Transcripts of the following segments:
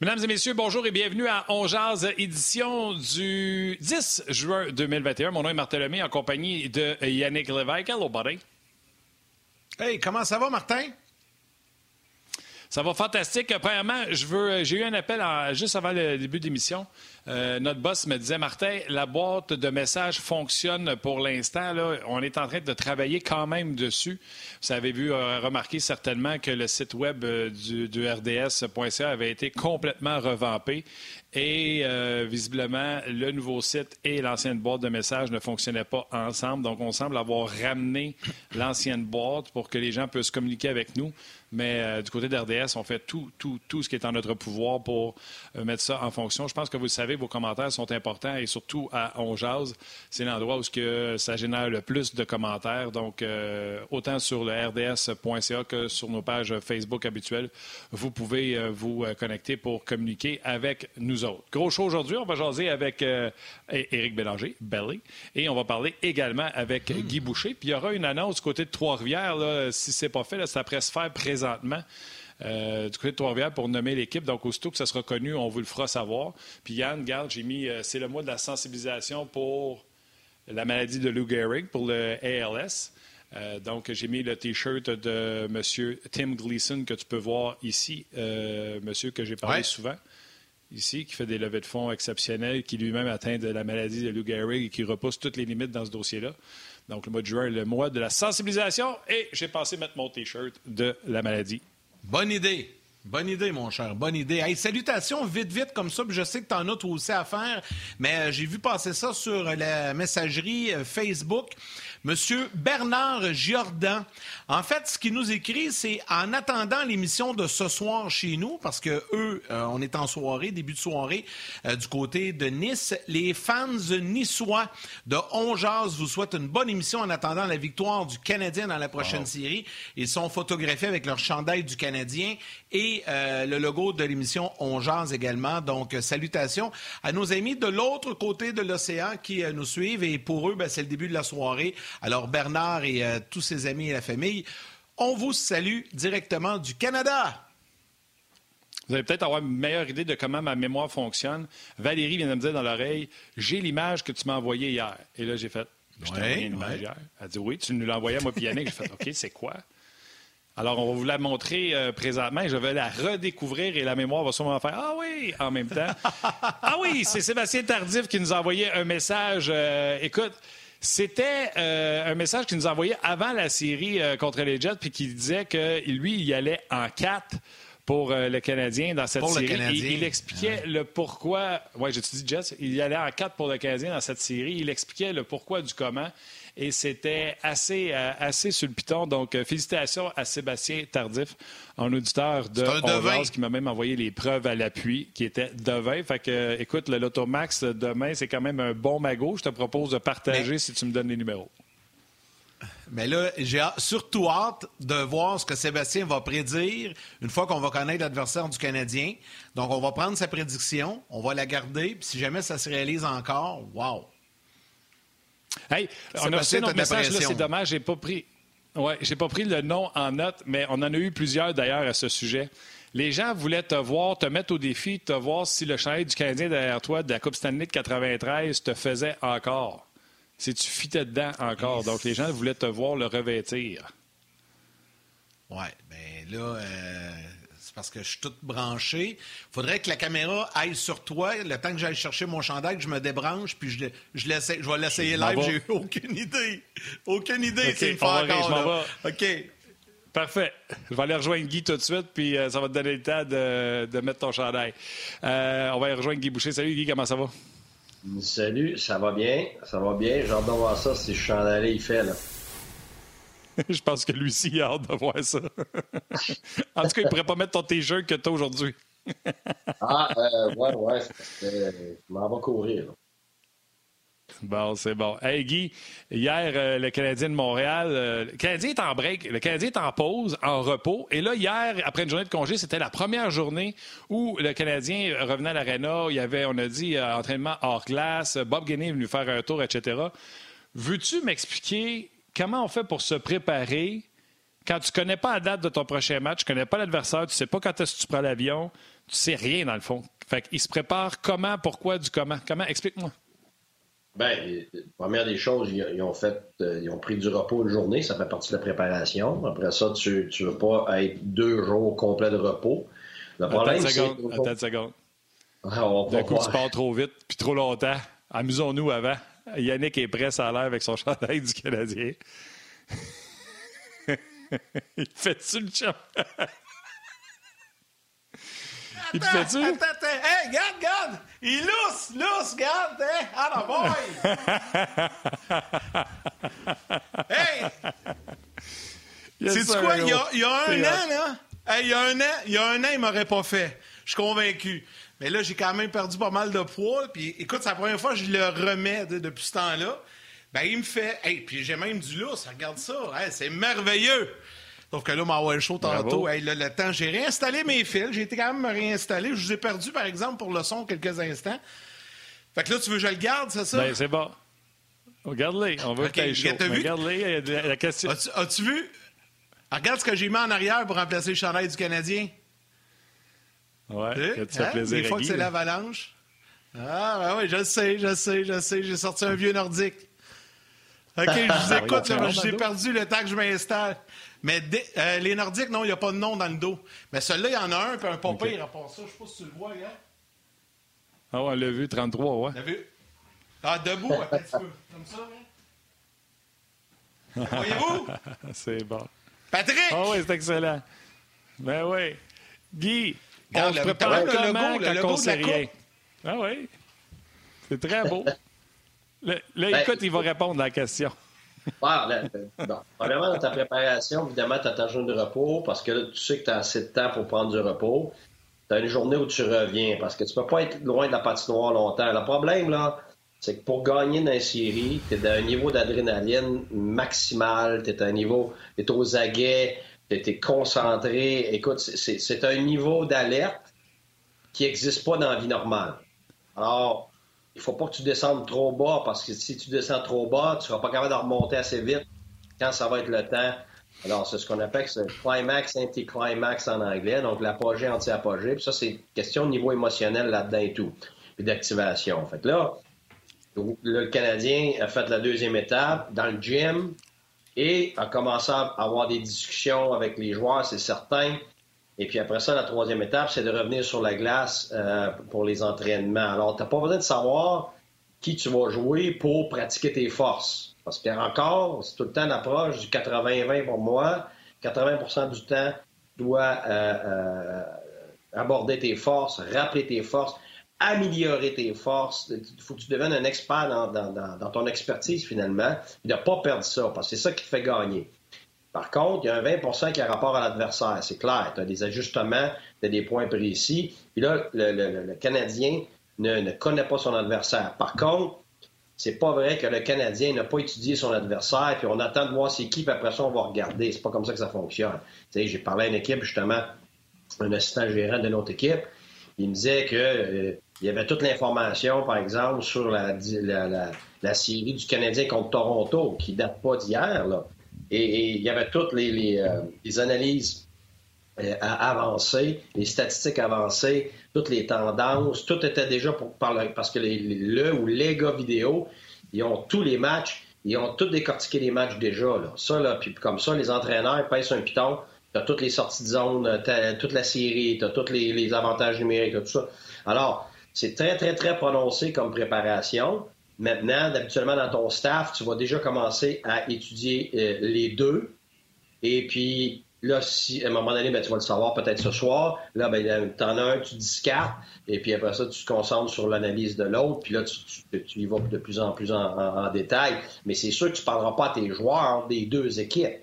Mesdames et messieurs, bonjour et bienvenue à On Jase, édition du 10 juin 2021. Mon nom est Martin Lemay, en compagnie de Yannick Lévesque. Hello, buddy. Hey, comment ça va, Martin? Ça va fantastique. Premièrement, j'ai eu un appel juste avant le début de l'émission. Notre boss me disait, Martin, la boîte de messages fonctionne pour l'instant. Là, on est en train de travailler quand même dessus. Vous avez remarqué certainement que le site web du RDS.ca avait été complètement revampé. Et visiblement, le nouveau site et l'ancienne boîte de messages ne fonctionnaient pas ensemble. Donc, on semble avoir ramené l'ancienne boîte pour que les gens puissent communiquer avec nous. Mais du côté de RDS, on fait tout ce qui est en notre pouvoir pour mettre ça en fonction. Je pense que vous le savez, vos commentaires sont importants et surtout à On Jase, c'est l'endroit où ça génère le plus de commentaires. Donc, autant sur le rds.ca que sur nos pages Facebook habituelles, vous pouvez vous connecter pour communiquer avec nous autres. Gros show aujourd'hui, on va jaser avec Éric Bélanger, Belly, et on va parler également avec Guy Boucher. Puis il y aura une annonce du côté de Trois-Rivières, là, si c'est pas fait, là, ça pourrait se faire présentement du côté de Trois-Rivières pour nommer l'équipe. Donc, aussitôt que ça sera connu, on vous le fera savoir. Puis Yann, regarde, j'ai mis c'est le mois de la sensibilisation pour la maladie de Lou Gehrig, pour le ALS. Donc, j'ai mis le T-shirt de M. Tim Gleason que tu peux voir ici, monsieur que j'ai parlé souvent. Ici, qui fait des levées de fonds exceptionnelles, qui lui-même atteint de la maladie de Lou Gehrig et qui repousse toutes les limites dans ce dossier-là. Donc, le mois de juin est le mois de la sensibilisation et j'ai pensé mettre mon T-shirt de la maladie. Bonne idée, mon cher, bonne idée. Hey, salutations, vite comme ça, puis je sais que t'en as toi aussi à faire, mais j'ai vu passer ça sur la messagerie Facebook. Monsieur Bernard Giordan. En fait, ce qu'il nous écrit, c'est en attendant l'émission de ce soir chez nous, parce que eux, on est en soirée, début de soirée, du côté de Nice. Les fans niçois de On Jase vous souhaitent une bonne émission en attendant la victoire du Canadien dans la prochaine série. Ils sont photographiés avec leur chandail du Canadien et le logo de l'émission On Jase également. Donc, salutations à nos amis de l'autre côté de l'océan qui nous suivent. Et pour eux, c'est le début de la soirée. Alors, Bernard et tous ses amis et la famille, on vous salue directement du Canada. Vous allez peut-être avoir une meilleure idée de comment ma mémoire fonctionne. Valérie vient de me dire dans l'oreille, j'ai l'image que tu m'as envoyée hier. Et là, j'ai fait, je t'ai envoyé une image hier. Elle dit, oui, tu nous l'as envoyée à moi et Yannick. J'ai fait, OK, c'est quoi? Alors, on va vous la montrer présentement. Je vais la redécouvrir et la mémoire va sûrement faire « Ah oui! » en même temps. Ah oui, c'est Sébastien Tardif qui nous a envoyé un message. Écoute, c'était un message qu'il nous envoyait avant la série contre les Jets, puis qui disait que lui, il y allait en 4 pour le Canadien dans cette série. Il expliquait le pourquoi. Oui, j'ai-tu dit Jets? Il y allait en 4 pour le Canadien dans cette série. Il expliquait le pourquoi du comment. Et c'était assez sur le piton. Donc, félicitations à Sébastien Tardif, en auditeur de On Jase, qui m'a même envoyé les preuves à l'appui, qui était devin. Fait que, écoute, le Loto Max, demain, c'est quand même un bon magot. Je te propose de partager si tu me donnes les numéros. Mais là, j'ai surtout hâte de voir ce que Sébastien va prédire une fois qu'on va connaître l'adversaire du Canadien. Donc, on va prendre sa prédiction, on va la garder, puis si jamais ça se réalise encore, wow! Hey, on a reçu notre message, là, c'est dommage, j'ai pas pris le nom en note, mais on en a eu plusieurs d'ailleurs à ce sujet. Les gens voulaient te voir, te mettre au défi, te voir si le chandail du Canadien derrière toi de la Coupe Stanley de 93 te faisait encore, si tu fitais dedans encore. Yes. Donc les gens voulaient te voir le revêtir. Oui, mais là... parce que je suis tout branché. Faudrait que la caméra aille sur toi. Le temps que j'aille chercher mon chandail, que je me débranche, puis je vais l'essayer live. J'ai aucune idée. Okay, c'est une fois encore. Je m'en vais. OK. Parfait. Je vais aller rejoindre Guy tout de suite, puis ça va te donner le temps de mettre ton chandail. On va aller rejoindre Guy Boucher. Salut Guy, comment ça va? Salut, ça va bien. Ça va bien. J'ai hâte de voir ça si le chandail il fait, là. Je pense que lui aussi a hâte de voir ça. En tout cas, il ne pourrait pas mettre ton T-shirt que tu as aujourd'hui. Ouais. Je m'en vais courir, là. Bon, c'est bon. Hey Guy, hier, le Canadien de Montréal, le Canadien est en break, le Canadien est en pause, en repos. Et là, hier, après une journée de congé, c'était la première journée où le Canadien revenait à l'aréna. Il y avait, on a dit, entraînement hors glace. Bob Gainey est venu faire un tour, etc. Veux-tu m'expliquer comment on fait pour se préparer quand tu ne connais pas la date de ton prochain match, tu ne connais pas l'adversaire, tu ne sais pas quand est-ce que tu prends l'avion, tu ne sais rien dans le fond. Fait qu'il se prépare comment, pourquoi, du comment. Comment? Explique-moi. Bien, première des choses, ils ont pris du repos une journée, ça fait partie de la préparation. Après ça, tu veux pas être 2 jours complets de repos. Le problème, c'est... Attends une seconde. D'un coup, tu pars trop vite, puis trop longtemps. Amusons-nous avant. Yannick est prêt, ça a l'air, avec son chandail du Canadien. Il fait-tu le champ? Attends. Hey, regarde! Il lousse, regarde! Hey, ah boy! Hey! Yes, sais-tu quoi? Il y a un an, il m'aurait pas fait. Je suis convaincu. Mais là, j'ai quand même perdu pas mal de poids. Puis écoute, c'est la première fois que je le remets depuis ce temps-là. Ben, il me fait... Hey, puis j'ai même du lousse, regarde ça. Hey, c'est merveilleux! Sauf que là, ma OL Show tantôt, hey, là, le temps, j'ai réinstallé mes fils. J'ai été quand même me réinstaller. Je vous ai perdu, par exemple, pour le son quelques instants. Fait que là, tu veux que je le garde, c'est ça? Bien, c'est bon. Regarde-les. On veut que tu aies chaud. Regarde-les. La question... As-tu vu? Alors, regarde ce que j'ai mis en arrière pour remplacer le chandail du Canadien. Ouais, que tu fais plaisir à Guy. Des fois que c'est l'avalanche. Ah, ben oui, je sais. J'ai sorti un vieux nordique. OK, je vous écoute. Là, j'ai perdu le temps que je m'installe. Mais les Nordiques, non, il n'y a pas de nom dans le dos. Mais celui-là, il y en a un, puis un papa, il rapporte ça. Je ne sais pas si tu le vois, hein? Ah ouais, on l'a vu, 33, ouais. L'a vu? Ah, debout, un petit peu. Comme ça, hein? Voyez-vous? C'est bon. Patrick! Ah oui, c'est excellent. Ben oui. Guy, on se prépare comment quand on sait rien? Ah oui. C'est très beau. Là, écoute, il va répondre à la question. Premièrement, dans ta préparation, évidemment, tu as ta journée de repos parce que là, tu sais que tu as assez de temps pour prendre du repos. Tu as une journée où tu reviens parce que tu peux pas être loin de la patinoire longtemps. Le problème, là, c'est que pour gagner dans les séries, tu es à un niveau d'adrénaline maximal, tu es à un niveau, tu es aux aguets, tu es concentré. Écoute, c'est un niveau d'alerte qui n'existe pas dans la vie normale. Alors, il ne faut pas que tu descendes trop bas parce que si tu descends trop bas, tu ne seras pas capable de remonter assez vite quand ça va être le temps. Alors, c'est ce qu'on appelle le climax, anti-climax en anglais, donc l'apogée, anti-apogée. Puis ça, c'est question de niveau émotionnel là-dedans et tout, puis d'activation. Fait que là, le Canadien a fait la deuxième étape dans le gym et a commencé à avoir des discussions avec les joueurs, c'est certain. Et puis après ça, la troisième étape, c'est de revenir sur la glace pour les entraînements. Alors, tu n'as pas besoin de savoir qui tu vas jouer pour pratiquer tes forces. Parce qu'encore, c'est tout le temps l'approche du 80-20 pour moi. 80% du temps, tu dois aborder tes forces, rappeler tes forces, améliorer tes forces. Il faut que tu deviennes un expert dans ton expertise, finalement, et de ne pas perdre ça, parce que c'est ça qui te fait gagner. Par contre, il y a un 20% qui a rapport à l'adversaire, c'est clair. Tu as des ajustements, tu as des points précis. Puis là, le Canadien ne connaît pas son adversaire. Par contre, c'est pas vrai que le Canadien n'a pas étudié son adversaire, puis on attend de voir c'est qui, puis après ça, on va regarder. C'est pas comme ça que ça fonctionne. Tu sais, j'ai parlé à une équipe, justement, un assistant gérant de notre équipe. Il me disait que il y avait toute l'information, par exemple, sur la série du Canadien contre Toronto, qui date pas d'hier, là. Et il y avait toutes les analyses avancées, les statistiques avancées, toutes les tendances, tout était déjà parce que les gars vidéo, ils ont tous les matchs, ils ont tous décortiqué les matchs déjà. Là. Ça, là, puis comme ça, les entraîneurs pèsent un piton, t'as toutes les sorties de zone, t'as toute la série, t'as tous les avantages numériques, t'as tout ça. Alors, c'est très, très, très prononcé comme préparation. Maintenant, habituellement, dans ton staff, tu vas déjà commencer à étudier les deux. Et puis, Là, si à un moment donné, ben, tu vas le savoir peut-être ce soir. Là, ben, t'en as un, tu discartes. Et puis après ça, tu te concentres sur l'analyse de l'autre. Puis là, tu y vas de plus en détail. Mais c'est sûr que tu ne parleras pas à tes joueurs des deux équipes.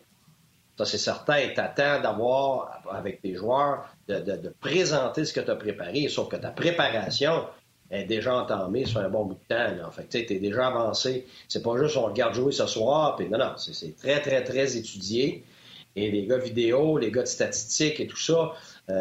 Ça, c'est certain. Tu attends d'avoir, avec tes joueurs, de présenter ce que tu as préparé. Sauf que ta préparation est déjà entamée sur un bon bout de temps. Là. Fait que tu es déjà avancé. C'est pas juste on regarde jouer ce soir. Puis non, c'est très, très, très étudié. Et les gars vidéo, les gars de statistiques et tout ça, ça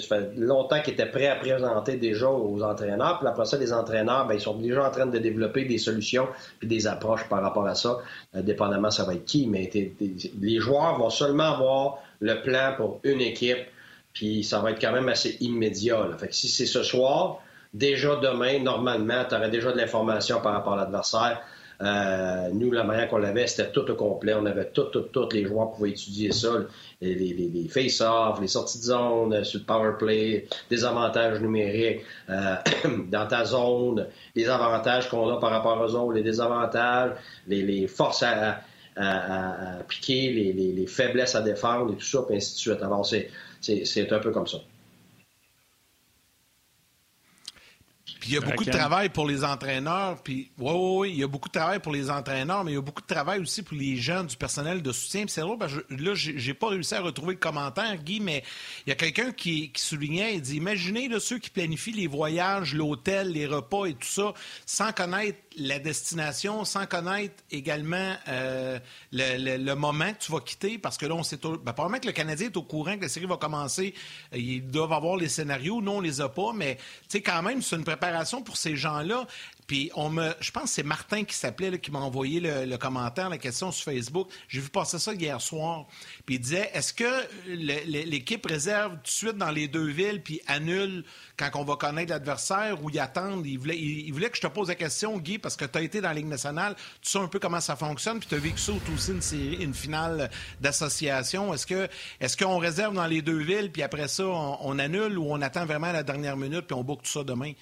fait longtemps qu'ils étaient prêts à présenter déjà aux entraîneurs. Puis après ça, les entraîneurs, bien, ils sont déjà en train de développer des solutions puis des approches par rapport à ça, dépendamment ça va être qui. Mais les joueurs vont seulement avoir le plan pour une équipe, puis ça va être quand même assez immédiat. Là. Fait que si c'est ce soir, déjà demain, normalement, tu aurais déjà de l'information par rapport à l'adversaire. Nous, la manière qu'on l'avait, c'était tout au complet. On avait tout. Les joueurs pouvaient étudier ça. Les face-offs, les sorties de zone sur le power play, des avantages numériques dans ta zone, les avantages qu'on a par rapport aux autres, les désavantages, les forces à piquer, les faiblesses à défendre et tout ça, puis ainsi de suite. Alors, c'est un peu comme ça. Puis il y a beaucoup de travail pour les entraîneurs. Puis oui, il y a beaucoup de travail pour les entraîneurs, mais il y a beaucoup de travail aussi pour les gens du personnel de soutien. Puis c'est drôle, parce que là, j'ai pas réussi à retrouver le commentaire, Guy, mais il y a quelqu'un qui soulignait, il dit, imaginez là, ceux qui planifient les voyages, l'hôtel, les repas et tout ça, sans connaître la destination, sans connaître également le moment que tu vas quitter, parce que là, on sait tout. Ben, probablement que le Canadien est au courant que la série va commencer. Ils doivent avoir les scénarios. Nous, on les a pas, mais tu sais, quand même, c'est une préparation pour ces gens-là. Puis je pense que c'est Martin qui s'appelait, là, qui m'a envoyé le commentaire, la question sur Facebook. J'ai vu passer ça hier soir. Puis il disait, est-ce que l'équipe réserve tout de suite dans les deux villes puis annule quand on va connaître l'adversaire ou y attendre? Il voulait que je te pose la question, Guy, parce que tu as été dans la Ligue nationale. Tu sais un peu comment ça fonctionne puis tu as vécu ça aussi une finale d'association. Est-ce qu'on réserve dans les deux villes puis après ça, on annule ou on attend vraiment à la dernière minute puis on boucle tout ça demain?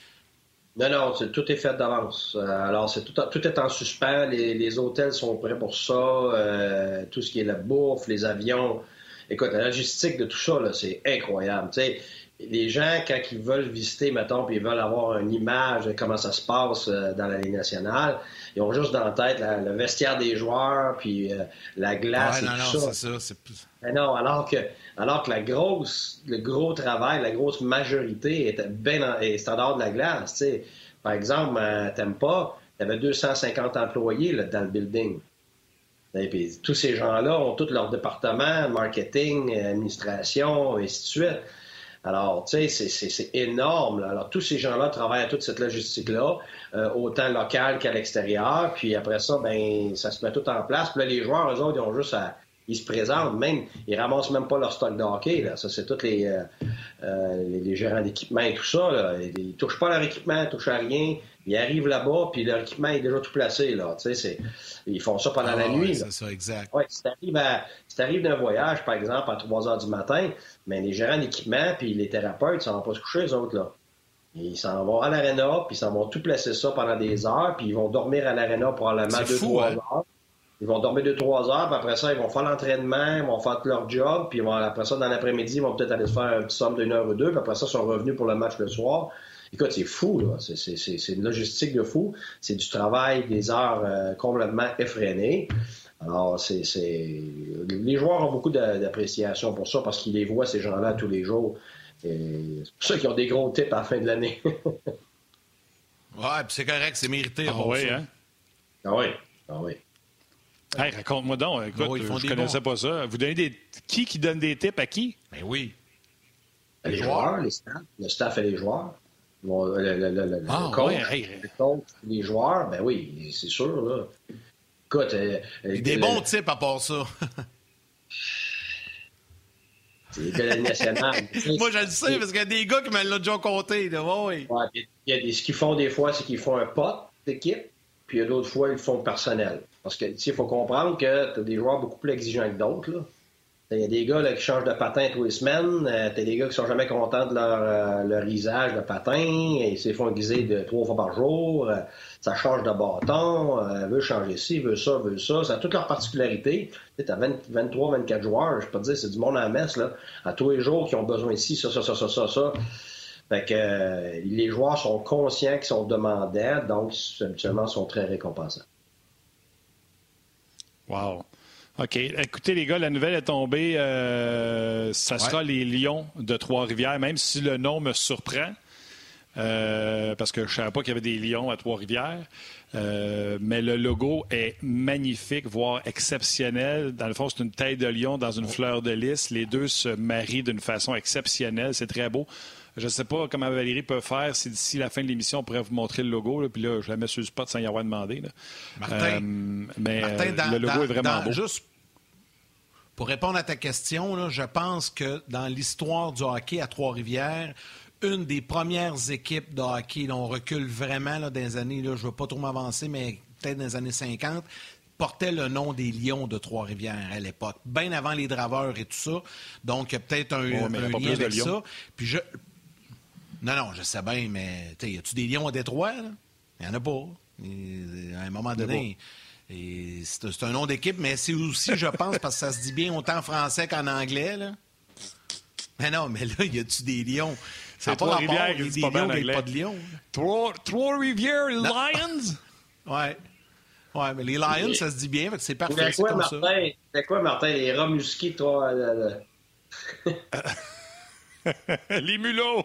Non, tout est fait d'avance. Alors, tout est en suspens. Les hôtels sont prêts pour ça. Tout ce qui est la bouffe, les avions. Écoute, la logistique de tout ça, là, c'est incroyable. T'sais, les gens, quand ils veulent visiter, mettons, puis ils veulent avoir une image de comment ça se passe dans la Ligue nationale, ils ont juste dans la tête le vestiaire des joueurs, puis la glace et tout ça. Mais non, alors que le gros travail, la grosse majorité était bien standard de la glace. T'sais. Par exemple, à Tampa, il y avait 250 employés là, dans le building. Et puis, tous ces gens-là ont tous leurs départements, marketing, administration, et ainsi de suite. Alors, tu sais, c'est énorme. Là. Alors, tous ces gens-là travaillent à toute cette logistique-là, autant locale qu'à l'extérieur. Puis après ça, ben ça se met tout en place. Puis là, les joueurs, eux autres, ils ont juste à... Ils se présentent même, ils ramassent même pas leur stock de hockey. Là. Ça, c'est tous les gérants d'équipement et tout ça. Là. Ils touchent pas leur équipement, ils touchent à rien. Ils arrivent là-bas, puis leur équipement est déjà tout placé. Là. Ils font ça pendant la nuit. Oui, là. C'est ça, exact. Ouais, si t'arrives d'un voyage, par exemple, à 3 heures du matin, mais les gérants d'équipement puis les thérapeutes, ils s'en vont pas se coucher, les autres. Là. Ils s'en vont à l'aréna, puis ils s'en vont tout placer ça pendant des heures, puis ils vont dormir à l'aréna probablement 2-3 heures. Ils vont dormir 2-3 heures, puis après ça, ils vont faire l'entraînement, ils vont faire leur job, puis après ça, dans l'après-midi, ils vont peut-être aller se faire un petit somme d'une heure ou deux, puis après ça, ils sont revenus pour le match le soir. Écoute, c'est fou, là. C'est une logistique de fou. C'est du travail, des heures complètement effrénées. Alors, les joueurs ont beaucoup d'appréciation pour ça, parce qu'ils les voient, ces gens-là, tous les jours. Et c'est pour ça qu'ils ont des gros tips à la fin de l'année. Ouais, puis c'est correct, c'est mérité. Ah oui, hein? Ah oui. Hey, raconte-moi donc. Écoute, je connaissais pas ça. Vous donnez qui donne des tips à qui? Ben oui. Les joueurs, les staffs. Le staff et les joueurs. Le coach, le coach, les joueurs, ben oui, c'est sûr. Là. Écoute... des bons tips à part ça. C'est les collègues nationales. Moi, je le sais, parce qu'il y a des gars qui me l'ont déjà compté. Ce qu'ils font des fois, c'est qu'ils font un pot d'équipe, puis il y a d'autres fois, ils le font personnel. Parce que, il faut comprendre que tu as des joueurs beaucoup plus exigeants que d'autres. Là. Il y a des gars là, qui changent de patin tous les semaines. T'as des gars qui sont jamais contents de leur usage de patin. Ils se font aiguiser 3 fois par jour. Ça change de bâton. Veut changer ci, veut ça. Ça a toutes leurs particularités. Tu sais, t'as 23, 24 joueurs. Je peux te dire, c'est du monde en messe, là. À tous les jours, qui ont besoin de ci, ça. Fait que les joueurs sont conscients qu'ils sont demandés. Donc, habituellement, sont très récompensants. Wow! OK. Écoutez, les gars, la nouvelle est tombée. Ça sera les Lions de Trois-Rivières, même si le nom me surprend, parce que je ne savais pas qu'il y avait des Lions à Trois-Rivières. Mais le logo est magnifique, voire exceptionnel. Dans le fond, c'est une tête de lion dans une fleur de lys. Les deux se marient d'une façon exceptionnelle. C'est très beau. Je ne sais pas comment Valérie peut faire si d'ici la fin de l'émission, on pourrait vous montrer le logo. Là, puis là, je la mets sur le spot sans y avoir demandé. Là. Martin, le logo est vraiment beau. Juste pour répondre à ta question, là, je pense que dans l'histoire du hockey à Trois-Rivières, une des premières équipes de hockey, là, on recule vraiment là, dans les années, là, je ne veux pas trop m'avancer, mais peut-être dans les années 50, portait le nom des Lions de Trois-Rivières à l'époque, bien avant les draveurs et tout ça. Donc, il y a peut-être un lien avec ça. Puis Non, je sais bien, mais y a-tu des lions à Détroit? Il n'y en a pas. Et, à un moment donné, c'est un nom d'équipe, mais c'est aussi, je pense, parce que ça se dit bien autant en français qu'en anglais. Là. Mais non, mais là, y a-tu des lions? C'est Trois-Rivières qui dit pas bien anglais. Pas de lions. Trois-Rivières Lions? Oui, mais les Lions, ça se dit bien, fait que c'est parfait. C'est quoi, Martin? Les Romuski, toi? Les mulots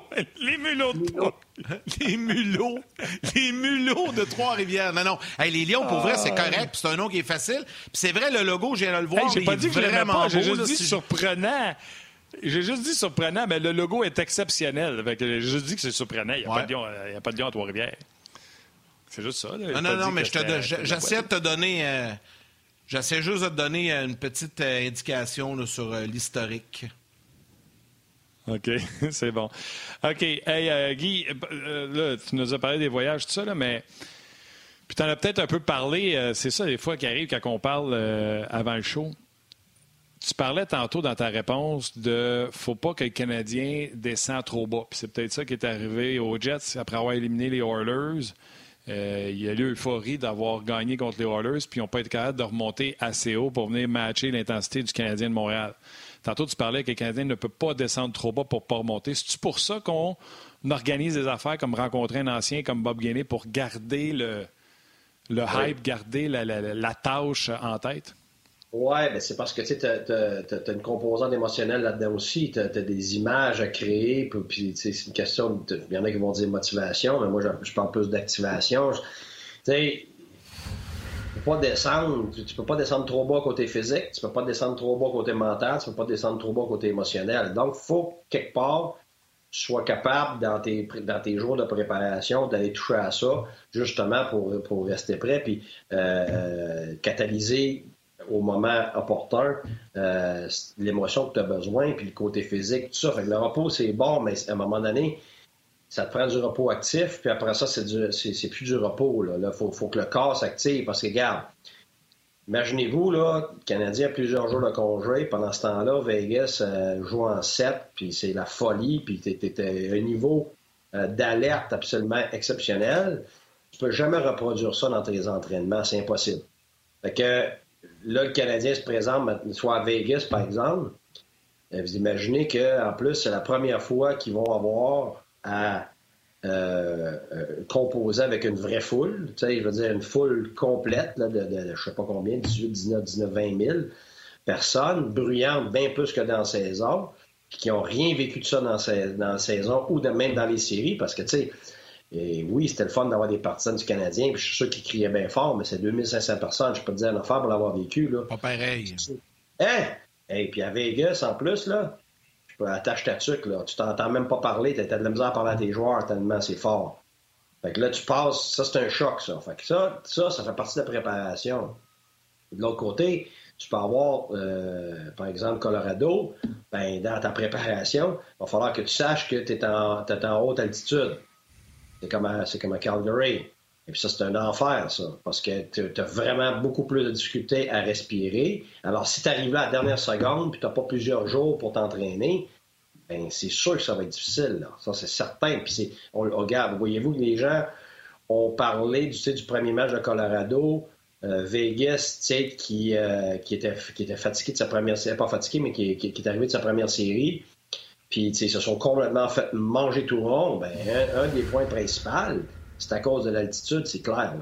de Trois-Rivières. Non. Hey, les lions, pour vrai, c'est correct. Puis c'est un nom qui est facile. Puis c'est vrai, le logo, je viens de le voir. Hey, j'ai pas dit que vraiment pas. J'ai juste dit surprenant. J'ai juste dit surprenant, mais le logo est exceptionnel. Fait que j'ai juste dit que c'est surprenant. Il n'y a pas de lion à Trois-Rivières. C'est juste ça. Là. Non, mais j'essaie de te donner... j'essaie juste de te donner une petite indication là, sur l'historique. OK, c'est bon. OK, hey, Guy, là, tu nous as parlé des voyages, tout ça, là, mais... Puis t'en as peut-être un peu parlé, c'est ça, des fois, qui arrive quand on parle avant le show. Tu parlais tantôt dans ta réponse de « faut pas que le Canadien descende trop bas ». Puis c'est peut-être ça qui est arrivé aux Jets après avoir éliminé les Oilers. Il y a eu l'euphorie d'avoir gagné contre les Oilers, puis ils n'ont pas été capables de remonter assez haut pour venir matcher l'intensité du Canadien de Montréal. Tantôt, tu parlais que le Canadien ne peut pas descendre trop bas pour ne pas remonter. C'est-tu pour ça qu'on organise des affaires comme rencontrer un ancien comme Bob Gainey pour garder le hype, garder la tâche en tête? Oui, ben c'est parce que tu as une composante émotionnelle là-dedans aussi. Tu as des images à créer. Puis c'est une question, il y en a qui vont dire motivation, mais moi, je parle plus d'activation. Tu sais... Tu peux pas descendre trop bas côté physique, tu peux pas descendre trop bas côté mental, tu peux pas descendre trop bas côté émotionnel. Donc, il faut quelque part tu sois capable dans tes jours de préparation d'aller toucher à ça, justement pour rester prêt, puis catalyser au moment opportun l'émotion que tu as besoin, puis le côté physique, tout ça. Fait que le repos, c'est bon, mais à un moment donné, ça te prend du repos actif, puis après ça, c'est plus du repos. Là, faut que le corps s'active, parce que, regarde, imaginez-vous, là, le Canadien a plusieurs jours de congé, pendant ce temps-là, Vegas joue en 7, puis c'est la folie, puis t'es à un niveau d'alerte absolument exceptionnel. Tu peux jamais reproduire ça dans tes entraînements, c'est impossible. Fait que là, le Canadien se présente, soit à Vegas, par exemple, vous imaginez qu'en plus, c'est la première fois qu'ils vont avoir... à composer avec une vraie foule, tu sais, je veux dire une foule complète là, de je sais pas combien, 18, 19, 20 000 personnes, bruyantes bien plus que dans la saison, qui n'ont rien vécu de ça dans la saison ou même dans les séries, parce que, tu sais, oui, c'était le fun d'avoir des partisans du Canadien, puis je suis sûr qu'ils criaient bien fort, mais c'est 2500 personnes, je peux te dire une affaire pour l'avoir vécu, là. Pas pareil. Hey, puis à Vegas, en plus, là, attache ta tuque, là. Tu t'entends même pas parler, t'as de la misère à parler à tes joueurs tellement c'est fort. Fait que là, tu passes, ça c'est un choc, ça. Fait que ça fait partie de la préparation. De l'autre côté, tu peux avoir, par exemple, Colorado, ben dans ta préparation, il va falloir que tu saches que t'es en haute altitude. C'est comme à Calgary. Et puis ça, c'est un enfer, ça, parce que tu as vraiment beaucoup plus de difficultés à respirer. Alors, si tu arrives là à la dernière seconde puis tu n'as pas plusieurs jours pour t'entraîner, bien, c'est sûr que ça va être difficile, là. Ça, c'est certain. Puis c'est, on regarde, voyez-vous que les gens ont parlé du premier match de Colorado, Vegas, qui était fatigué de sa première série, pas fatigué, mais qui est arrivé de sa première série. Puis, ils se sont complètement fait manger tout rond. Bien, un des points principaux, c'est à cause de l'altitude, c'est clair.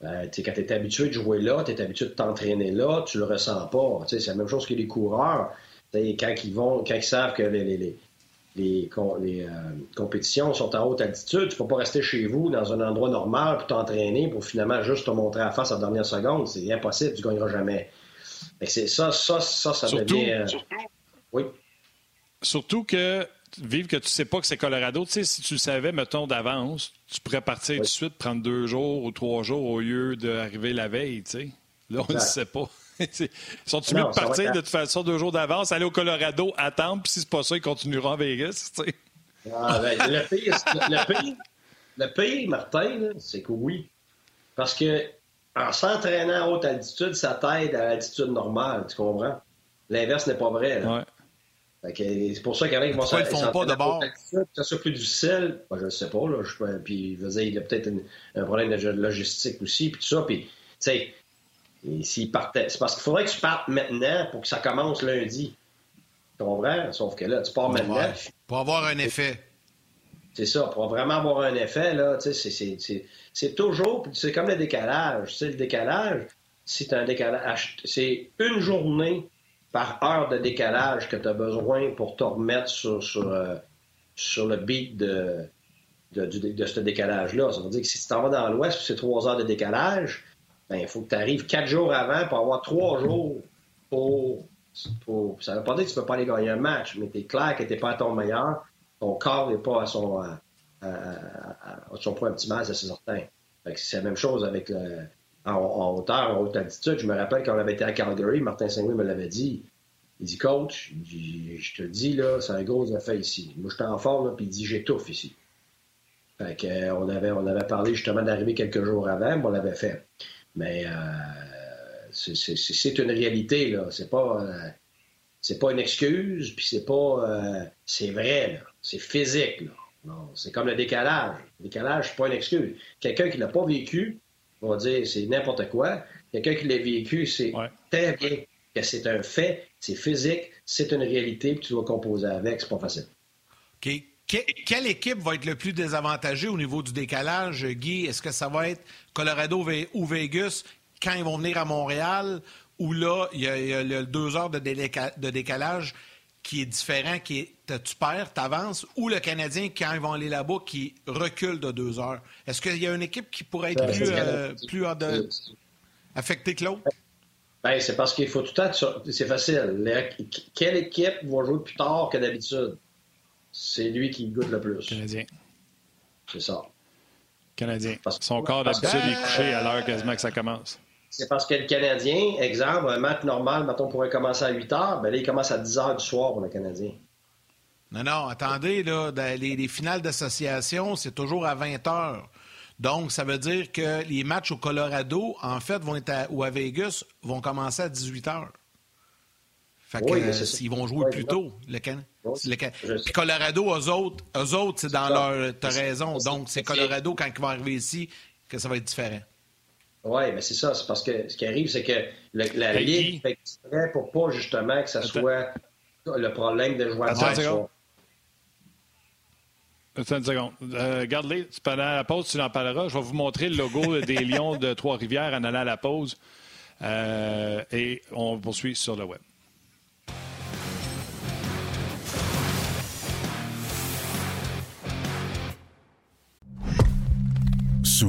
Quand tu es habitué de jouer là, tu es habitué de t'entraîner là, tu le ressens pas. C'est la même chose que les coureurs. Quand ils savent que les compétitions sont en haute altitude, tu ne peux pas rester chez vous dans un endroit normal pour t'entraîner pour finalement juste te montrer à la face à la dernière seconde. C'est impossible, tu ne gagneras jamais. Ça devient... Oui. Surtout que... Vivre que tu sais pas que c'est Colorado. Tu sais, si tu le savais, mettons, d'avance, tu pourrais partir tout de suite, prendre 2 jours ou 3 jours au lieu d'arriver la veille, tu sais. Là, on ne sait pas. Sont-ils mieux de partir de toute façon 2 jours d'avance, aller au Colorado, attendre, puis si c'est pas ça, ils continueront à Vegas, tu sais. Le pire, Martin, là, c'est que oui. Parce que en s'entraînant à haute altitude, ça t'aide à l'altitude normale, tu comprends? L'inverse n'est pas vrai, là. Ouais. Fait que c'est pour ça qu'il y en a qui vont s'en faire. Ça soit plus difficile, ben, je ne sais pas. Là, puis, je veux dire, il y a peut-être un problème de logistique aussi, puis tout ça. Puis, tu sais, s'ils partaient, c'est parce qu'il faudrait que tu partes maintenant pour que ça commence lundi. Tu comprends? Sauf que là, tu pars maintenant. Ouais. Pour avoir un effet. C'est ça. Pour vraiment avoir un effet, là, tu sais, c'est toujours. C'est comme le décalage. Tu sais, le décalage, c'est un décalage. C'est une journée par heure de décalage que tu as besoin pour te remettre sur le beat de ce décalage-là. Ça veut dire que si tu t'en vas dans l'Ouest, c'est 3 heures de décalage, ben il faut que tu arrives 4 jours avant pour avoir 3 jours pour... Ça ne veut pas dire que tu ne peux pas aller gagner un match, mais tu es clair que tu n'es pas à ton meilleur. Ton corps n'est pas à son... à son point optimal, c'est certain. Fait que c'est la même chose avec... En hauteur, en haute altitude. Je me rappelle quand on avait été à Calgary, Martin Saint-Louis me l'avait dit. Il dit, coach, je te le dis, là, c'est un gros affaire ici. Moi, j'étais en forme, là, puis il dit, j'étouffe ici. Fait qu'on avait parlé justement d'arriver quelques jours avant, mais on l'avait fait. Mais c'est une réalité, là. C'est pas une excuse, puis c'est pas... c'est vrai, là. C'est physique, là. Non, c'est comme le décalage. Le décalage, c'est pas une excuse. Quelqu'un qui l'a pas vécu, on va dire, c'est n'importe quoi. Quelqu'un qui l'a vécu, c'est très bien. C'est un fait, c'est physique, c'est une réalité, puis tu dois composer avec, c'est pas facile. OK. Quelle équipe va être le plus désavantagée au niveau du décalage, Guy? Est-ce que ça va être Colorado ou Vegas quand ils vont venir à Montréal, où là, il y a le 2 heures de décalage qui est différent, tu perds, tu avances, ou le Canadien, quand ils vont aller là-bas, qui recule de 2 heures. Est-ce qu'il y a une équipe qui pourrait être plus affectée que l'autre? Bien, c'est parce qu'il faut tout le temps... C'est facile. Quelle équipe va jouer plus tard que d'habitude? C'est lui qui goûte le plus. Canadien. C'est ça. Canadien. Son corps, d'habitude, est couché à l'heure quasiment que ça commence. C'est parce que le Canadien, exemple, un match normal, mettons, pourrait commencer à 8 heures, bien là, il commence à 10 heures du soir pour le Canadien. Non, attendez, là, les finales d'association, c'est toujours à 20 heures. Donc, ça veut dire que les matchs au Colorado, en fait, vont être à Vegas, vont commencer à 18 heures. Fait que ils vont jouer plus tôt. Puis Colorado, eux autres, c'est dans leur... T'as raison. Donc, c'est Colorado, quand ils vont arriver ici, que ça va être différent. Oui, mais c'est ça. C'est parce que ce qui arrive, c'est que la Ligue fait exprès pour pas, justement, que ça soit le problème de jouer à Attends une seconde. Regarde-les. Pendant la pause, tu en parleras. Je vais vous montrer le logo des Lions de Trois-Rivières en allant à la pause. Et on poursuit sur le web. Sous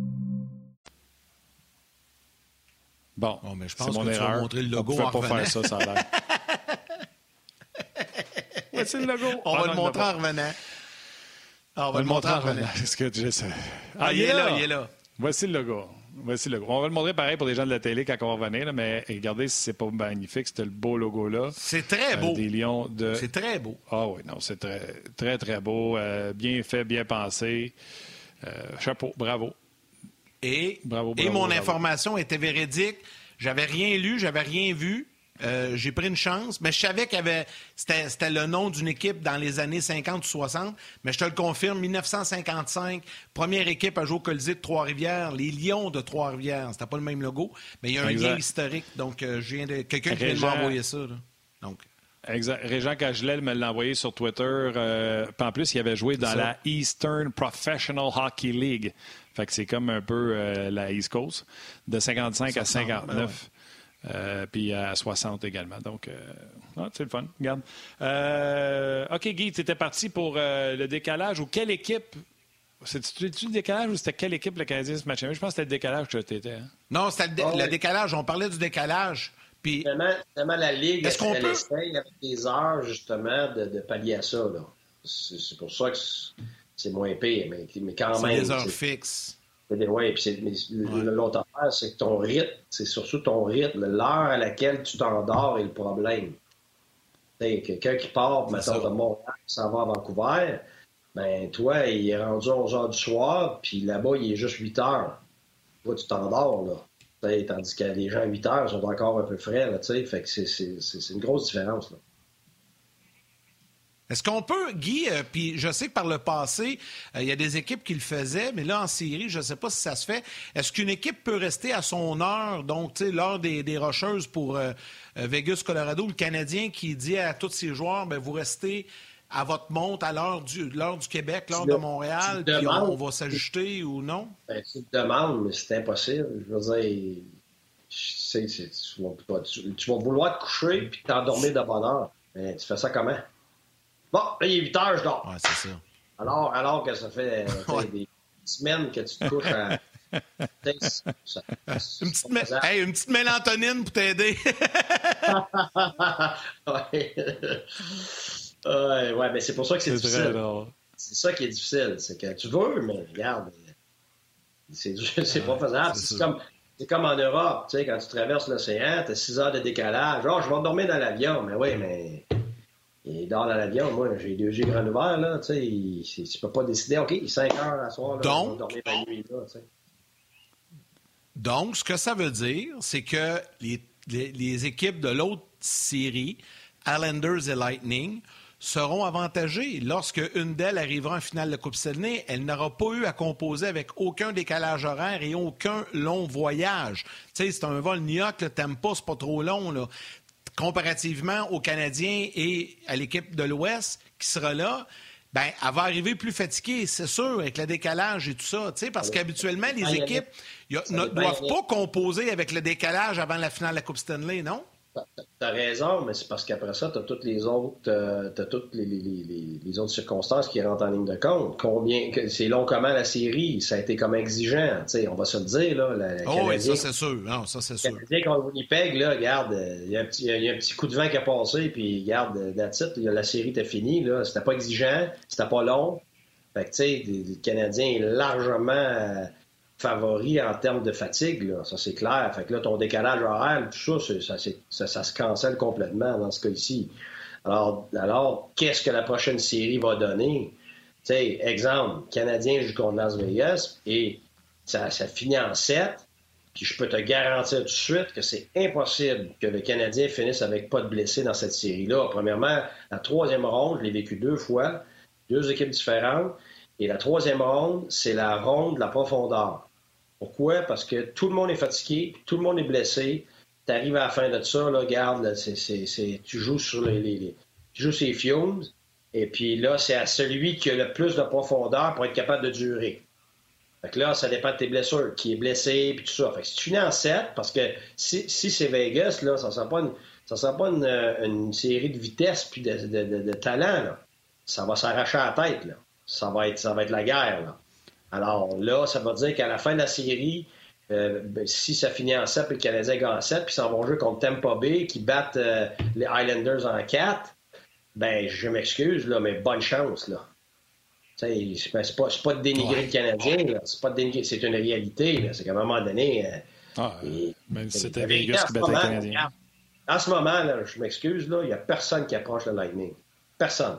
Bon, oh, mais je pense que tu vas montrer le logo. On ne peut pas faire ça, ça a l'air. Voici le logo. On va le montrer en revenant. On va le montrer en revenant. Ah, il est là, il est là. Voici le logo. Voici le logo. On va le montrer pareil pour les gens de la télé quand on va revenir, là, mais regardez si c'est pas magnifique, c'était le beau logo-là. C'est très beau. Des Lions de... C'est très beau. Ah oui, non, c'est très beau. Bien fait, bien pensé. Chapeau, bravo. Et, bravo, information était véridique. J'avais rien lu, j'avais rien vu. J'ai pris une chance, mais je savais qu'il y avait... C'était le nom d'une équipe dans les années 50 ou 60, mais je te le confirme, 1955, première équipe à jouer au Colisée de Trois-Rivières, les Lions de Trois-Rivières. C'était pas le même logo, mais il y a un lien historique, donc quelqu'un qui vient m'envoyer ça. Là. Donc... Exact. Régent Cagelel me l'a envoyé sur Twitter. En plus, il avait joué dans la Eastern Professional Hockey League. Fait que c'est comme un peu la East Coast, de 55 à 59. Puis à 60 également. Donc, c'est le fun. Regarde. OK, Guy, tu étais parti pour le décalage ou quelle équipe? C'était-tu le décalage ou c'était quelle équipe le Canadien ce match-là? Je pense que c'était le décalage que tu étais. Hein? Non, c'était le décalage. On parlait du décalage. Puis... Justement, la Ligue, elle essaye avec des heures, justement, de pallier à ça. Là. C'est pour ça que c'est moins pire. Mais quand même, c'est des heures fixes. Oui, puis l'autre affaire, c'est que ton rythme, c'est surtout ton rythme, l'heure à laquelle tu t'endors est le problème. T'sais, quelqu'un qui part, mettons, de Montréal, qui s'en va à Vancouver, ben toi, il est rendu 11 h du soir, puis là-bas, il est juste 8 h. Toi, tu t'endors, là. T'sais, tandis que les gens à 8 h sont encore un peu frais, là, tu sais. Fait que c'est une grosse différence, là. Est-ce qu'on peut, Guy, puis je sais que par le passé, il y a des équipes qui le faisaient, mais là, en série, je ne sais pas si ça se fait. Est-ce qu'une équipe peut rester à son heure, donc, tu sais, l'heure des Rocheuses pour Vegas, Colorado, le Canadien qui dit à tous ses joueurs, bien, vous restez à votre montre à l'heure du Québec, l'heure de Montréal, puis on va s'ajuster ou non? Ben, tu te demandes, mais c'est impossible. Je veux dire, tu vas vouloir te coucher puis t'endormir de bonne heure. Mais tu fais ça comment? Bon, là, il est 8 heures, je dors. Ouais, c'est ça. Alors que ça fait des semaines que tu te couches à... une petite mélantonine pour t'aider. Ouais, mais c'est pour ça que c'est difficile. C'est ça qui est difficile. C'est que tu veux, mais regarde, c'est pas faisable. C'est comme en Europe, tu sais, quand tu traverses l'océan, t'as 6 heures de décalage. Genre, je vais dormir dans l'avion. Mais oui, mais... Il dort dans l'avion. Moi, j'ai deux yeux grands ouverts, là. Tu sais, tu peux pas décider, OK, 5 heures à la soir, là, donc, je vais dormir la nuit, là, tu sais. Donc, ce que ça veut dire, c'est que les équipes de l'autre série, Islanders et Lightning, seront avantagées. Lorsque une d'elles arrivera en finale de la Coupe Stanley, elle n'aura pas eu à composer avec aucun décalage horaire et aucun long voyage. Tu sais, c'est un vol New York, là, t'aimes pas, c'est pas trop long, là. Comparativement aux Canadiens et à l'équipe de l'Ouest qui sera là, ben, elle va arriver plus fatiguée, c'est sûr, avec le décalage et tout ça, tu sais, parce qu'habituellement, les équipes ne doivent pas composer avec le décalage avant la finale de la Coupe Stanley, non? T'as raison, mais c'est parce qu'après ça, t'as toutes les autres les autres circonstances qui rentrent en ligne de compte. C'est long comment la série? Ça a été comme exigeant, tu sais, on va se le dire, là. Oui, ça c'est sûr. Non, ça c'est sûr. Quand on y pègue, là, regarde, il y a un petit coup de vent qui a passé, puis regarde, la série était finie, là. C'était pas exigeant, c'était pas long. Fait que tu sais, le Canadien est largement favori en termes de fatigue, là, ça c'est clair. Fait que là, ton décalage horaire, tout ça, ça se cancelle complètement dans ce cas-ci. Alors, qu'est-ce que la prochaine série va donner? Tu sais, exemple, Canadien joue contre Las Vegas et ça finit en 7, puis je peux te garantir tout de suite que c'est impossible que le Canadien finisse avec pas de blessés dans cette série-là. Premièrement, la troisième ronde, je l'ai vécu 2 fois, 2 équipes différentes, et la troisième ronde, c'est la ronde de la profondeur. Pourquoi? Parce que tout le monde est fatigué, tout le monde est blessé. Tu arrives à la fin de ça, là, regarde, là, tu joues sur les fumes, et puis là, c'est à celui qui a le plus de profondeur pour être capable de durer. Fait que là, ça dépend de tes blessures, qui est blessé, puis tout ça. Fait que si tu finis en 7, parce que si c'est Vegas, là, ça ne sera pas une série de vitesse puis de talent, là. Ça va s'arracher à la tête, là. Ça va être la guerre, là. Alors là, ça veut dire qu'à la fin de la série, si ça finit en 7 et le Canadien gagne en 7, puis s'en vont jouer contre Tampa Bay, qui battent les Islanders en 4, ben je m'excuse, là, mais bonne chance, là. C'est pas de dénigrer le Canadien, là. C'est pas de dénigrer, c'est une réalité, là. C'est qu'à un moment donné... même si c'était Vegas qui battait le Canadien. En ce moment, là, je m'excuse, il n'y a personne qui approche le Lightning. Personne.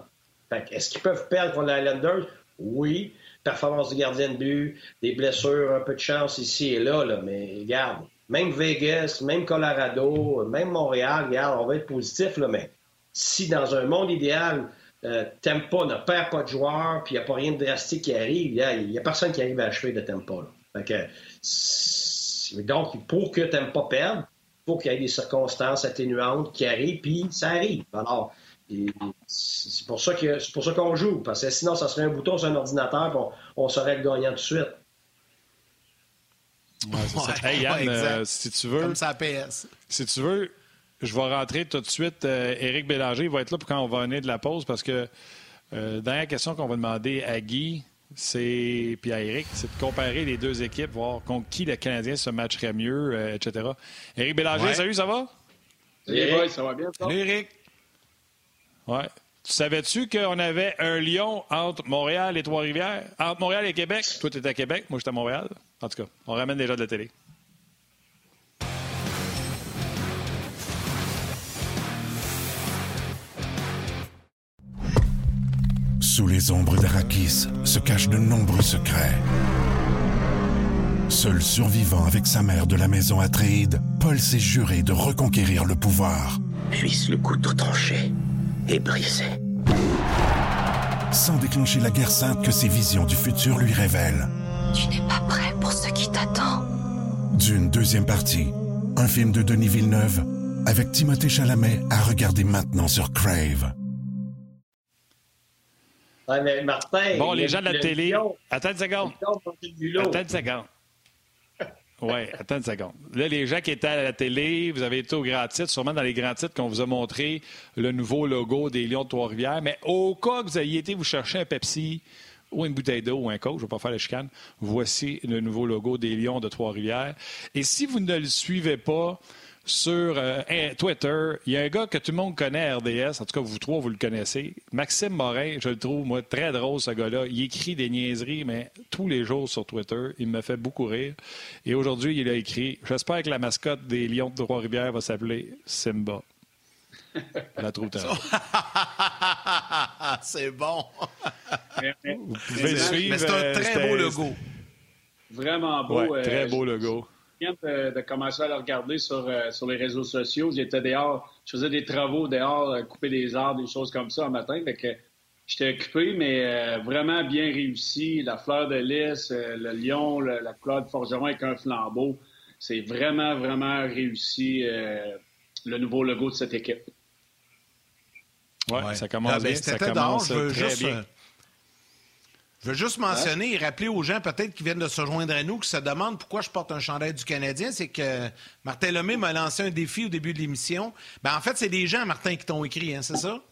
Fait que, est-ce qu'ils peuvent perdre contre les Islanders? Oui. Performance du gardien de but, des blessures, un peu de chance ici et là, là, mais regarde, même Vegas, même Colorado, même Montréal, regarde, on va être positif, là, mais si dans un monde idéal, Tampa ne perd pas de joueurs, puis il n'y a pas rien de drastique qui arrive, il n'y a personne qui arrive à achever de Tampa. Fait que, donc, pour que Tampa perde, il faut qu'il y ait des circonstances atténuantes qui arrivent, puis ça arrive. Alors, c'est pour ça qu'on joue, parce que sinon, ça serait un bouton sur un ordinateur et on serait le gagnant tout de suite. Ouais, c'est ça. Ouais, hey, Yann, si tu veux... Comme ça PS. Si tu veux, je vais rentrer tout de suite. Éric Bélanger va être là pour quand on va venir de la pause, parce que dernière question qu'on va demander à Guy puis à Éric, c'est de comparer les deux équipes, voir contre qui le Canadien se matcherait mieux, etc. Éric Bélanger, Salut, ça va? Salut, Éric, ça va bien? Salut, Éric. Ouais. Tu savais-tu qu'on avait un lion entre Montréal et Trois-Rivières? Entre Montréal et Québec? Toi, t'es à Québec, moi, j'étais à Montréal. En tout cas, on ramène déjà de la télé. Sous les ombres d'Arakis se cachent de nombreux secrets. Seul survivant avec sa mère de la maison Atréide, Paul s'est juré de reconquérir le pouvoir. Puisse le couteau tranché. Et brisé. Sans déclencher la guerre sainte que ses visions du futur lui révèlent. Tu n'es pas prêt pour ce qui t'attend. D'une deuxième partie, un film de Denis Villeneuve avec Timothée Chalamet à regarder maintenant sur Crave. Ouais, mais Martin, bon, les gens de la télé... Lion, attends une seconde. Attends une seconde. Là, les gens qui étaient à la télé, vous avez été au grand titre, sûrement dans les grands titres qu'on vous a montré le nouveau logo des Lions de Trois-Rivières. Mais au cas que vous ayez été vous chercher un Pepsi ou une bouteille d'eau ou un Coke, je ne vais pas faire la chicane, voici le nouveau logo des Lions de Trois-Rivières. Et si vous ne le suivez pas sur Twitter, il y a un gars que tout le monde connaît à RDS, en tout cas vous trois, vous le connaissez, Maxime Morin, je le trouve, moi, très drôle ce gars-là. Il écrit des niaiseries, mais tous les jours sur Twitter, il me fait beaucoup rire. Et aujourd'hui, il a écrit « J'espère que la mascotte des Lions de Trois-Rivières va s'appeler Simba. » On la trouve tard. C'est bon! Vous pouvez le suivre. Mais c'est un très beau logo. Vraiment beau. Ouais, très beau logo. De commencer à le regarder sur les réseaux sociaux. J'étais dehors, je faisais des travaux dehors, couper des arbres, des choses comme ça un matin. Fait que j'étais occupé, mais vraiment bien réussi. La fleur de lys, le lion, la couleur de forgeron avec un flambeau. C'est vraiment, vraiment réussi le nouveau logo de cette équipe. Ouais. Ça commence bien. Ça commence très bien. Je veux juste mentionner et rappeler aux gens peut-être qui viennent de se joindre à nous qui se demandent pourquoi je porte un chandail du Canadien. C'est que Martin Lemay m'a lancé un défi au début de l'émission. Ben, en fait, c'est des gens, Martin, qui t'ont écrit, hein, c'est ça?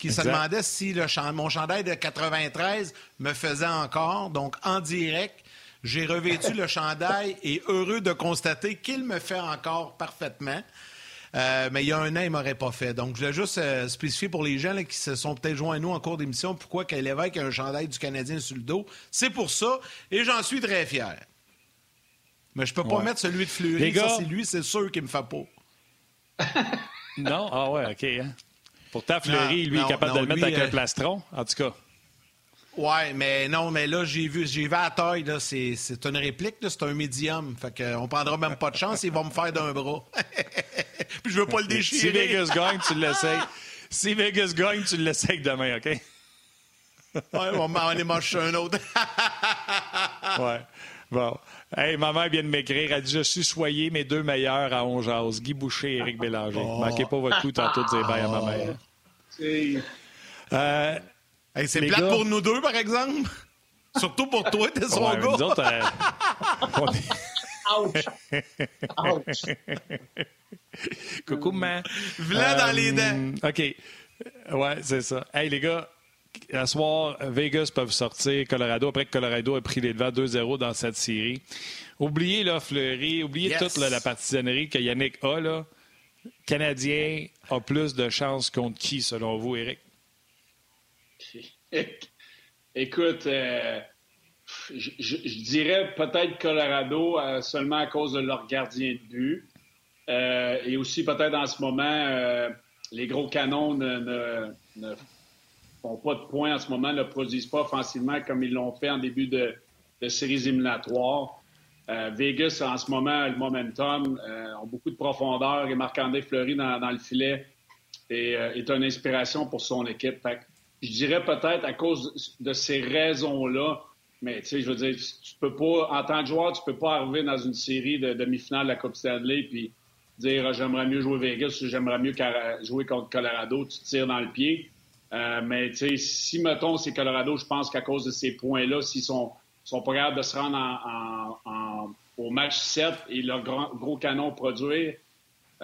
Qui se demandaient si mon chandail de 93 me faisait encore. Donc, en direct, j'ai revêtu le chandail et heureux de constater qu'il me fait encore parfaitement. Mais il y a un an, il ne m'aurait pas fait. Donc, je voulais juste spécifier pour les gens là, qui se sont peut-être joints à nous en cours d'émission pourquoi Kyle Lévesque a un chandail du Canadien sur le dos. C'est pour ça, et j'en suis très fier. Mais je ne peux pas mettre celui de Fleury. Les gars... Ça, c'est lui, c'est sûr qu'il ne me fait pas. Non? Ah ouais, OK. Hein? Pourtant, Fleury, lui, est capable de le mettre avec un plastron, en tout cas. Oui, mais non, mais là, j'y vais à taille. Là, c'est une réplique, là, c'est un médium. Fait qu'on ne prendra même pas de chance, il va me faire d'un bras. Puis je veux pas le déchirer. Si Vegas gagne, tu l'essayes. Demain, OK? Ouais, on est moche un autre. Ouais. Bon. Hey, ma mère vient de m'écrire. Elle dit je suis soyez mes deux meilleurs à On Jase, Guy Boucher et Éric Bélanger. Manquez pas votre coup tantôt de dire bye à ma mère. Hey, c'est plate pour nous deux, par exemple. Surtout pour toi, t'es son gars. Nous autres, Ouch! Coucou, man. V'là dans les dents. OK. Ouais, c'est ça. Hey, les gars, à soir, Vegas peuvent sortir Colorado après que Colorado a pris les devants 2-0 dans cette série. Oubliez là, Fleury, oubliez toute là, la partisanerie que Yannick a. Là. Canadien a plus de chances contre qui, selon vous, Éric? Écoute, je dirais peut-être Colorado seulement à cause de leur gardien de but. Et aussi peut-être en ce moment, les gros canons ne font pas de points en ce moment, ne produisent pas offensivement comme ils l'ont fait en début de séries éliminatoires. Vegas, en ce moment, a le momentum, ont beaucoup de profondeur et Marc-André Fleury dans le filet est une inspiration pour son équipe. Fait que, je dirais peut-être à cause de ces raisons-là, mais tu sais, je veux dire, tu peux pas, en tant que joueur, tu peux pas arriver dans une série de demi-finale de la Coupe Stanley puis dire « j'aimerais mieux jouer Vegas » ou « j'aimerais mieux jouer contre Colorado », tu tires dans le pied. Mais tu sais, si, mettons, c'est Colorado, je pense qu'à cause de ces points-là, s'ils sont pas capables de se rendre au match 7 et leur gros canon produire,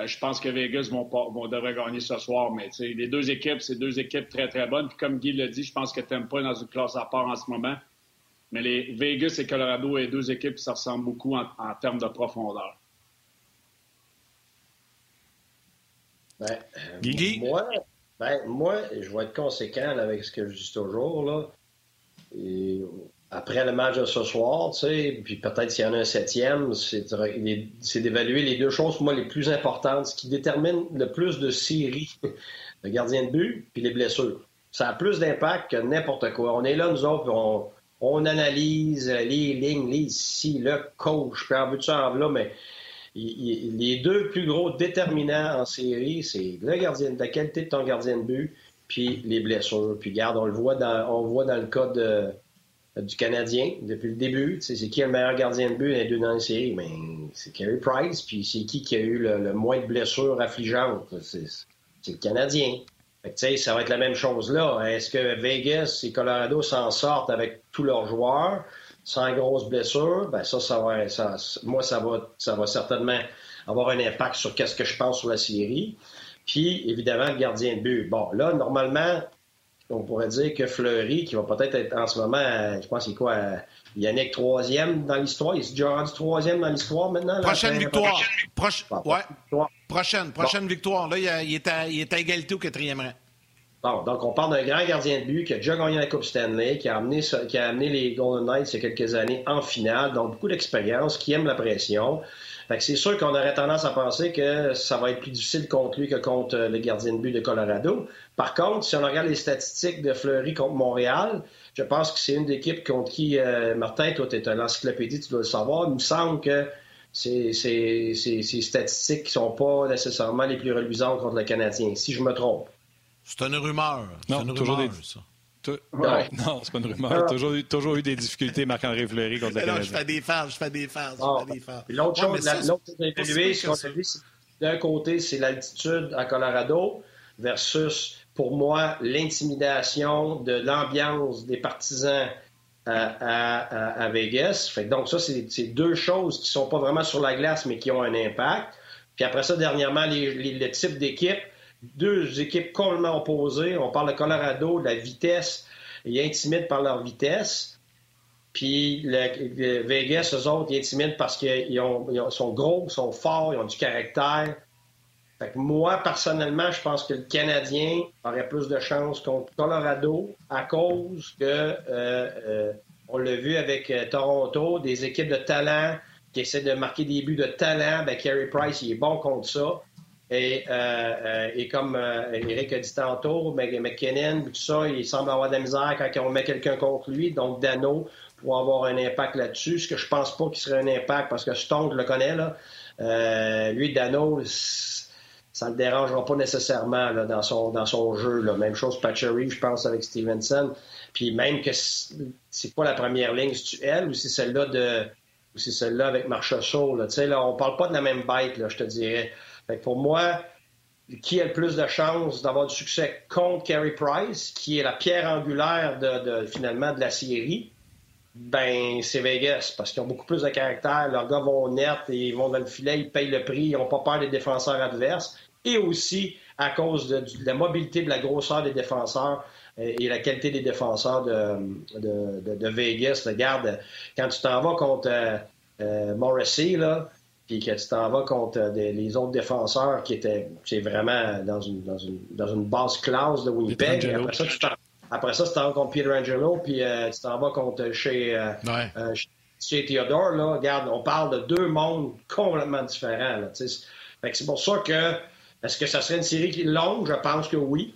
je pense que Vegas devrait gagner ce soir. Mais tu sais, les deux équipes, c'est deux équipes très, très bonnes. Puis comme Guy l'a dit, je pense que Tampa est dans une classe à part en ce moment. Mais les Vegas et Colorado, les deux équipes, ça ressemble beaucoup en termes de profondeur. Ben, Guigui? Moi, je vais être conséquent avec ce que je dis toujours. Là. Et après le match de ce soir, tu sais, puis peut-être s'il y en a un septième, c'est d'évaluer les deux choses, pour moi, les plus importantes, ce qui détermine le plus de séries, le gardien de but puis les blessures. Ça a plus d'impact que n'importe quoi. On est là, nous autres, puis on analyse les lignes, les ici, le coach, puis en vue de ça, en là, mais les deux plus gros déterminants en série, c'est la qualité de ton gardien de but puis les blessures. Puis regarde, on le voit dans le cas du Canadien depuis le début. C'est qui est le meilleur gardien de but dans les séries? Mais c'est Carey Price, puis c'est qui a eu le moins de blessures affligeantes? C'est le Canadien. Fait que, tu sais, ça va être la même chose là. Est-ce que Vegas et Colorado s'en sortent avec tous leurs joueurs? Sans grosse blessure, ben ça va certainement avoir un impact sur qu'est-ce que je pense sur la série. Puis, évidemment, le gardien de but. Bon, là, normalement, on pourrait dire que Fleury, qui va peut-être être en ce moment, je pense, c'est quoi, Yannick troisième dans l'histoire. Il s'est déjà rendu troisième dans l'histoire maintenant. Prochaine victoire. Là, il est à égalité au quatrième rang. Bon, donc on parle d'un grand gardien de but qui a déjà gagné la Coupe Stanley, qui a amené les Golden Knights il y a quelques années en finale, donc beaucoup d'expérience, qui aime la pression. Fait que c'est sûr qu'on aurait tendance à penser que ça va être plus difficile contre lui que contre le gardien de but de Colorado. Par contre, si on regarde les statistiques de Fleury contre Montréal, je pense que c'est une d'équipe contre qui, Martin, toi, t'es à l'encyclopédie, tu dois le savoir, il me semble que ces statistiques qui sont pas nécessairement les plus reluisantes contre le Canadien, si je me trompe. C'est une rumeur. Non, c'est pas une rumeur. Toujours eu des difficultés, Marc-André Fleury contre le Canadien. Je fais des farces. L'autre chose à évaluer, c'est d'un côté, c'est l'altitude à Colorado versus, pour moi, l'intimidation de l'ambiance des partisans à Vegas. Fait que donc, ça, c'est deux choses qui sont pas vraiment sur la glace, mais qui ont un impact. Puis après ça, dernièrement, le type d'équipe. Deux équipes complètement opposées. On parle de Colorado, de la vitesse. Ils intimident par leur vitesse. Puis le Vegas, eux autres, ils intimident parce qu'ils sont gros, ils sont forts, ils ont du caractère. Fait que moi, personnellement, je pense que le Canadien aurait plus de chances contre Colorado à cause que, on l'a vu avec Toronto, des équipes de talent qui essaient de marquer des buts de talent. Bien, Carey Price, il est bon contre ça. Et comme Éric a dit tantôt, McKinnon, tout ça, il semble avoir de la misère quand on met quelqu'un contre lui. Donc, Dano pourrait avoir un impact là-dessus. Ce que je pense pas qu'il serait un impact, parce que Stone, je le connais, là. Lui, Dano, ça ne le dérangera pas nécessairement là, dans son jeu. Là. Même chose, Petry, je pense, avec Stevenson. Puis même que c'est pas la première ligne, c'est-tu elle ou c'est celle-là avec Marchessault. Tu sais, là, on parle pas de la même bête, là, je te dirais. Fait que pour moi, qui a le plus de chances d'avoir du succès contre Carey Price, qui est la pierre angulaire finalement de la série, ben c'est Vegas, parce qu'ils ont beaucoup plus de caractère. Leurs gars vont net, et ils vont dans le filet, ils payent le prix, ils n'ont pas peur des défenseurs adverses. et aussi à cause de la mobilité, de la grosseur des défenseurs et la qualité des défenseurs de Vegas. Regarde, quand tu t'en vas contre Morrissey, là, puis que tu t'en vas contre les autres défenseurs qui étaient vraiment dans une basse classe de Winnipeg, et après ça, tu t'en vas contre Pietrangelo, puis tu t'en vas contre chez Theodore, là. Regarde, on parle de deux mondes complètement différents, là, t'sais. Fait que c'est pour ça que, est-ce que ça serait une série longue? Je pense que oui.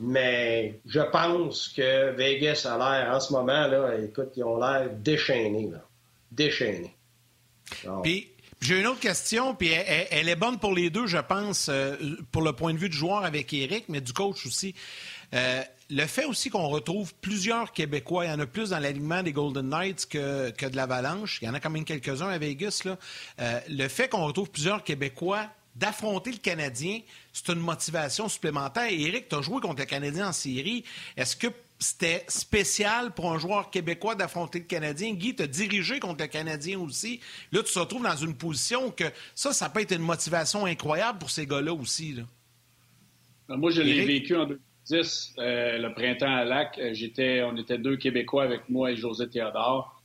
Mais je pense que Vegas a l'air, en ce moment, là, écoute, ils ont l'air déchaînés, là. Déchaînés. Donc... Puis, j'ai une autre question, puis elle est bonne pour les deux, je pense, pour le point de vue du joueur avec Éric, mais du coach aussi. Le fait aussi qu'on retrouve plusieurs Québécois, il y en a plus dans l'alignement des Golden Knights que de l'Avalanche, il y en a quand même quelques-uns à Vegas, là. Le fait qu'on retrouve plusieurs Québécois d'affronter le Canadien, c'est une motivation supplémentaire. Et Éric, tu as joué contre le Canadien en série. Est-ce que c'était spécial pour un joueur québécois d'affronter le Canadien? Guy, tu as dirigé contre le Canadien aussi. Là, tu te retrouves dans une position que ça peut être une motivation incroyable pour ces gars-là aussi, là. Moi, je l'ai vécu en 2010, le printemps à Lac. On était deux Québécois avec moi et José Théodore.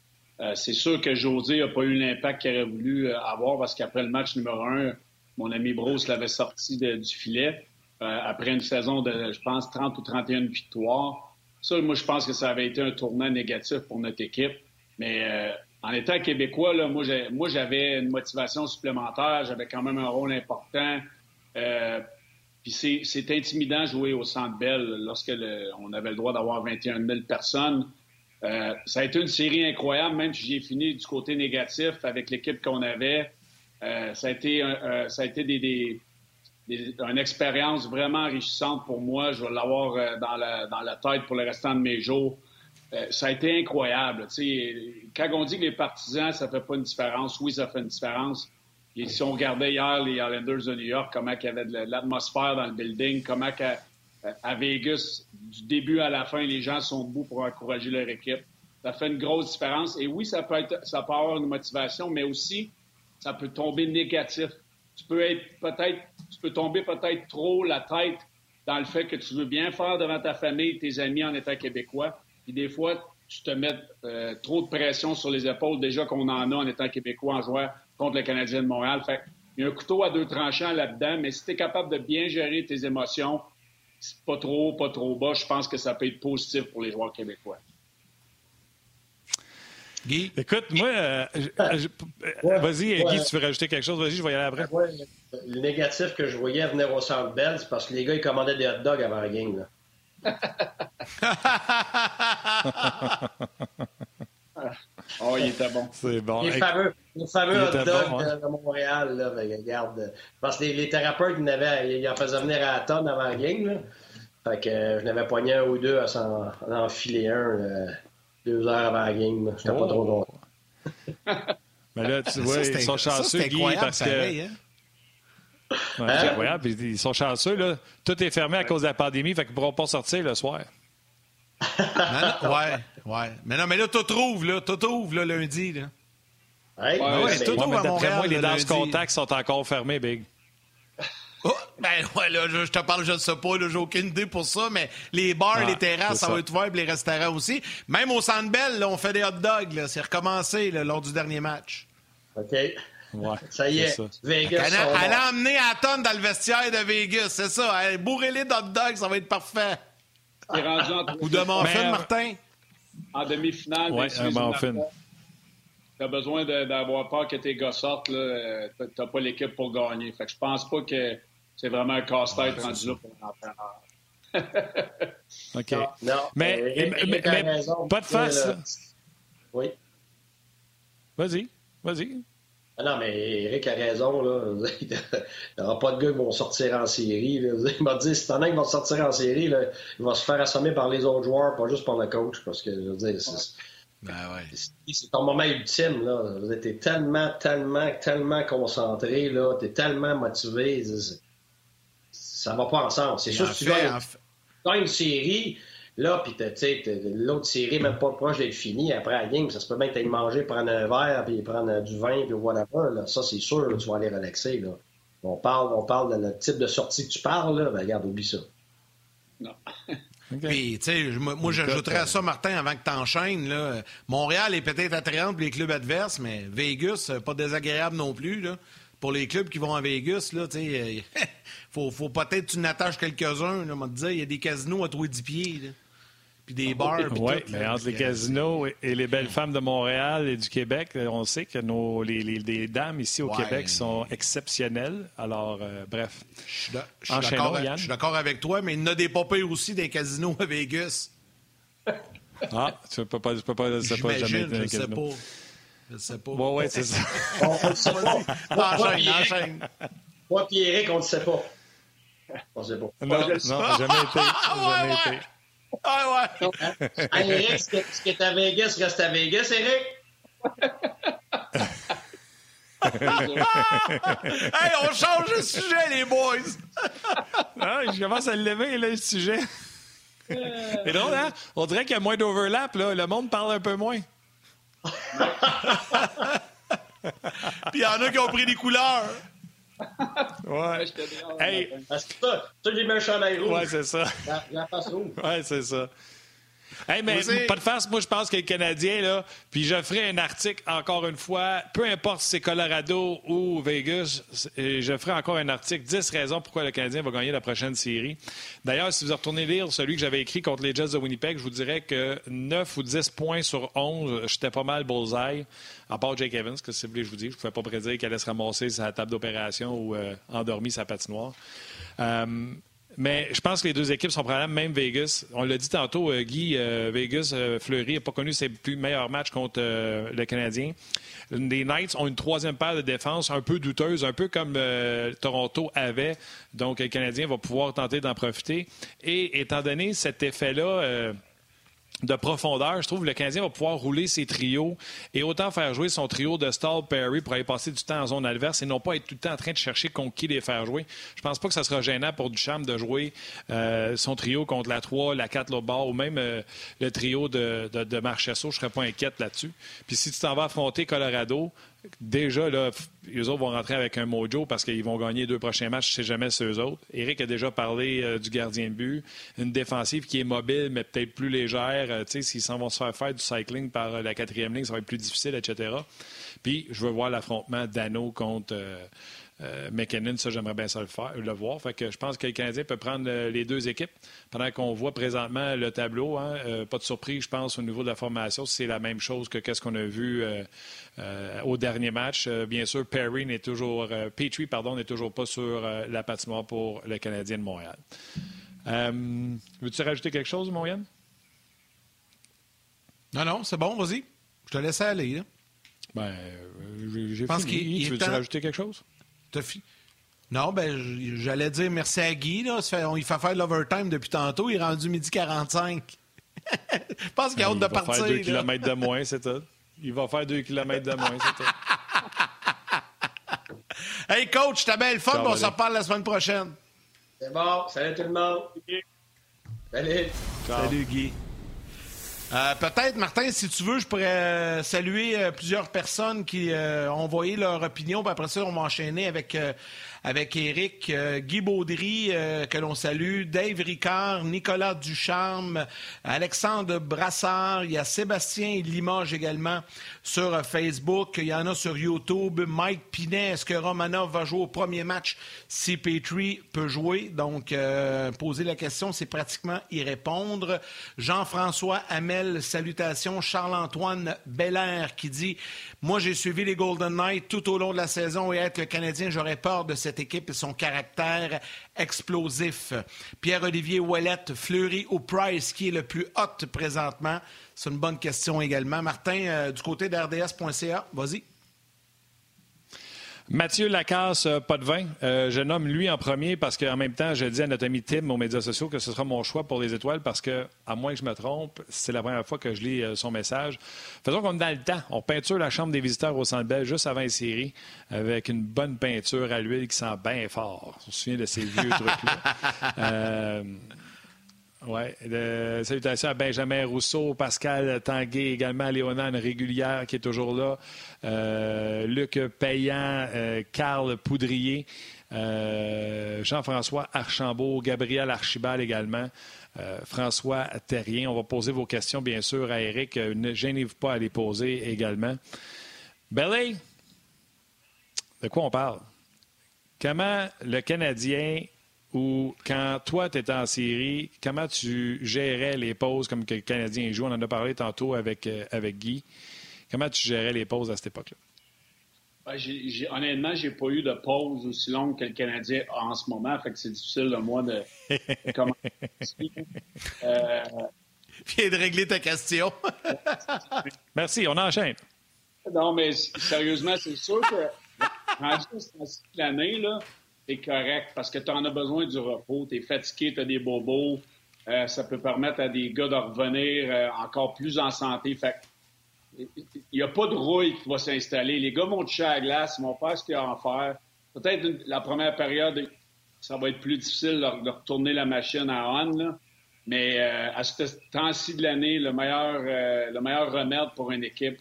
C'est sûr que José n'a pas eu l'impact qu'il aurait voulu avoir parce qu'après le match numéro 1, mon ami Bruce l'avait sorti du filet après une saison de, je pense, 30 ou 31 victoires. Ça, moi, je pense que ça avait été un tournant négatif pour notre équipe. Mais en étant Québécois, là, moi, j'avais une motivation supplémentaire. J'avais quand même un rôle important. Puis c'est intimidant jouer au Centre Bell lorsque on avait le droit d'avoir 21 000 personnes. Ça a été une série incroyable, même si j'ai fini du côté négatif avec l'équipe qu'on avait. Ça a été une expérience vraiment enrichissante pour moi. Je vais l'avoir dans la tête pour le restant de mes jours. Ça a été incroyable. T'sais, quand on dit que les partisans, ça fait pas une différence, oui, ça fait une différence. Et si on regardait hier les Islanders de New York, comment qu'il y avait de l'atmosphère dans le building, comment qu'à Vegas, du début à la fin, les gens sont debout pour encourager leur équipe. Ça fait une grosse différence. Et oui, ça peut avoir une motivation, mais aussi... ça peut tomber négatif. Tu peux tomber peut-être trop la tête dans le fait que tu veux bien faire devant ta famille, tes amis en étant québécois. Puis des fois, tu te mets trop de pression sur les épaules déjà qu'on en étant québécois en jouant contre le Canadien de Montréal. Fait qu'il y a un couteau à deux tranchants là-dedans, mais si tu es capable de bien gérer tes émotions, c'est pas trop haut, pas trop bas, je pense que ça peut être positif pour les joueurs québécois. Guy? Écoute, moi, vas-y, Guy, tu veux rajouter quelque chose? Vas-y, je vais y aller après. Ouais, le négatif que je voyais venir au Centre Bell, c'est parce que les gars, ils commandaient des hot dogs avant la game, là. Oh, il était bon. C'est bon. Les fameux hot dogs bon, hein? De Montréal, là, ben, regarde. Parce que les thérapeutes, ils en faisaient venir à la tonne avant la game, là. Fait que je n'avais poigné un ou deux à s'en enfiler un, là. 2 heures avant la game, c'était pas trop long. Mais là, tu vois, ils sont chanceux, Guy, parce que... Pareil, hein? Ouais, c'est incroyable, ils sont chanceux, là. Tout est fermé à cause de la pandémie, fait qu'ils ne pourront pas sortir le soir. Non. Mais là, tout ouvre, là, lundi, là. Hey, tout ouvre à Montréal, moi, les danses contacts sont encore fermées, Big. Oh, là, je te parle, je ne sais pas, là, j'ai aucune idée pour ça, mais les bars, les terrasses, ça va être ouvert, les restaurants aussi. Même au Centre Bell, là, on fait des hot dogs, là, c'est recommencé là, lors du dernier match. OK. Ouais, ça y est, ça. Vegas. Elle a emmené à tonne dans le vestiaire de Vegas, c'est ça. Bourrez-les d'hot dogs, ça va être parfait. C'est rendu ou de muffin, Martin? En demi-finale. Oui, un muffin. T'as besoin d'avoir peur que tes gars sortent, là. T'as pas l'équipe pour gagner. Fait que je pense pas que... c'est vraiment un casse-tête rendu là pour l'entraîneur. OK. Non. Mais raison, pas de face. Oui. Vas-y. Ah non, mais Éric a raison, là. Il n'y aura pas de gars qui vont sortir en série, là. Il m'a dit, si t'en as qui vont sortir en série, là, il va se faire assommer par les autres joueurs, pas juste par le coach, parce que, je veux dire, c'est ton moment ultime, là. T'es tellement concentré, là. T'es tellement motivé. Ça va pas ensemble. C'est sûr que tu gagnes une série, là, puis l'autre série, même pas proche d'être finie, après la game, ça se peut bien que t'ailles manger, prendre un verre, puis prendre du vin, puis voilà. Là, ça, c'est sûr, là, tu vas aller relaxer, là. on parle de le type de sortie que tu parles, là, ben regarde, oublie ça. Non. Okay. Puis, tu sais, moi, j'ajouterais à ça, Martin, avant que tu enchaînes, là, Montréal est peut-être attrayant pour les clubs adverses, mais Vegas, pas désagréable non plus, là. Pour les clubs qui vont à Vegas, là, tu sais, faut peut-être que tu n'attaches quelques-uns, là, on va te dire, il y a des casinos à 3-10 pieds, là. Puis des bars. Oui, mais là, entre les casinos et les belles femmes de Montréal et du Québec, on sait que les dames ici au Québec sont exceptionnelles. Alors, bref. Je suis d'accord avec toi, mais il y en a des pas pires aussi des casinos à Vegas. Ah, tu peux pas jamais dans un casino. Je sais pas. Oui, c'est ça. On le sait pas. Enchaîne. Moi et Éric, on le sait pas. On le sait pas. Non, jamais été. Ah ouais! Éric, ce qui est à Vegas reste à Vegas, Éric! Hey, on change de sujet, les boys! Ouais, je commence à lever, là, le sujet. C'est drôle, hein? On dirait qu'il y a moins d'overlap, là. Le monde parle un peu moins. Puis il y en a qui ont pris des couleurs. Ouais. Hey. C'est ça que j'ai mis un chandail rouge. Ouais, c'est ça. La face rouge. Ouais, c'est ça. Hey, mais pas de farce, moi, je pense que les Canadiens, là, puis je ferai un article, encore une fois, peu importe si c'est Colorado ou Vegas, je ferai encore un article, 10 raisons pourquoi le Canadien va gagner la prochaine série. D'ailleurs, si vous retournez lire celui que j'avais écrit contre les Jets de Winnipeg, je vous dirais que 9 ou 10 points sur 11, j'étais pas mal bullseye, à part Jake Evans, que si vous voulez, je vous dis, je ne pouvais pas prédire qu'elle allait se ramasser sur la table d'opération ou endormie sa patinoire. Mais je pense que les deux équipes sont probablement, même Vegas. On l'a dit tantôt, Guy, Vegas, Fleury n'a pas connu ses plus meilleurs matchs contre le Canadien. Les Knights ont une troisième paire de défense un peu douteuse, un peu comme Toronto avait. Donc, le Canadien va pouvoir tenter d'en profiter. Et étant donné cet effet-là... de profondeur, je trouve que le Canadien va pouvoir rouler ses trios et autant faire jouer son trio de Stahl, Perry pour aller passer du temps en zone adverse et non pas être tout le temps en train de chercher contre qui les faire jouer. Je pense pas que ça sera gênant pour Duchamp de jouer son trio contre la 3, la 4, l'autre bord ou même le trio de Marchesso. Je serais pas inquiète là-dessus. Puis si tu t'en vas affronter Colorado, déjà, là, eux autres vont rentrer avec un mojo parce qu'ils vont gagner les deux prochains matchs, je ne sais jamais si eux autres. Éric a déjà parlé du gardien de but, une défensive qui est mobile, mais peut-être plus légère. Tu sais, s'ils s'en vont se faire faire du cycling par la quatrième ligne, ça va être plus difficile, etc. Puis, je veux voir l'affrontement d'Ano contre McKinnon. Ça, j'aimerais bien ça le voir. Fait que je pense que le Canadien peut prendre les deux équipes. Pendant qu'on voit présentement le tableau, hein, pas de surprise, je pense, au niveau de la formation, c'est la même chose que ce qu'on a vu... au dernier match, bien sûr, Petry n'est toujours pas sur la patinoire pour le Canadien de Montréal. Veux-tu rajouter quelque chose, Montréal? Non, c'est bon, vas-y. Je te laisse aller. Là. J'ai fini. Veux-tu rajouter quelque chose? T'as fini? Non, j'allais dire merci à Guy. Là. Il fait faire de l'overtime depuis tantôt. Il est rendu 12h45. Je pense qu'il a hâte de partir. Il va faire 2 kilomètres de moins, c'est tout. Il va faire 2 kilomètres de moins, c'est tout. Hey, coach, t'as bien le fun, on s'en reparle la semaine prochaine. C'est bon, salut tout le monde. Salut. Ciao. Salut, Guy. Peut-être, Martin, si tu veux, je pourrais saluer plusieurs personnes qui ont envoyé leur opinion. Puis après ça, on va enchaîner avec Éric, Guy Baudry, que l'on salue, Dave Ricard, Nicolas Ducharme, Alexandre Brassard. Il y a Sébastien Limoges également sur Facebook. Il y en a sur YouTube. Mike Pinet, est-ce que Romanov va jouer au premier match si Petry peut jouer? Donc, poser la question, c'est pratiquement y répondre. Jean-François Hamel, salutations. Charles-Antoine Belair qui dit « Moi, j'ai suivi les Golden Knights tout au long de la saison et être le Canadien, j'aurais peur de cette équipe et son caractère explosif. » Pierre-Olivier Ouellette, Fleury ou Price, qui est le plus hot présentement? C'est une bonne question également. Martin, du côté d'RDS.ca, vas-y. Mathieu Lacasse, pas de vin. Je nomme lui en premier parce qu'en même temps, je dis à notre ami Tim aux médias sociaux que ce sera mon choix pour les étoiles parce que, à moins que je me trompe, c'est la première fois que je lis son message. Faisons comme dans le temps. On peinture la chambre des visiteurs au Centre Bell juste avant les séries avec une bonne peinture à l'huile qui sent bien fort. On se souvient de ces vieux trucs-là. Ouais, salutations à Benjamin Rousseau, Pascal Tanguay également, Léonane Régulière qui est toujours là, Luc Payan, Carl Poudrier, Jean-François Archambault, Gabriel Archibald également, François Terrien. On va poser vos questions bien sûr à Éric, ne gênez-vous pas à les poser également. Belly, de quoi on parle? Comment le Canadien... ou quand toi, tu étais en série, comment tu gérais les pauses comme que le Canadien joue? On en a parlé tantôt avec Guy. Comment tu gérais les pauses à cette époque-là? Ben, honnêtement, je n'ai pas eu de pause aussi longue que le Canadien en ce moment. Fait que c'est difficile de moi de commencer. Puis de régler ta question. Merci, on enchaîne. Non, mais sérieusement, c'est sûr que en juste l'année, là, c'est correct, parce que tu en as besoin du repos, tu es fatigué, tu as des bobos, ça peut permettre à des gars de revenir encore plus en santé. Fait il n'y a pas de rouille qui va s'installer. Les gars vont toucher à la glace, ils vont faire ce qu'il y a à en faire. Peut-être la première période, ça va être plus difficile de retourner la machine à on, là. Mais à ce temps-ci de l'année, le meilleur remède pour une équipe,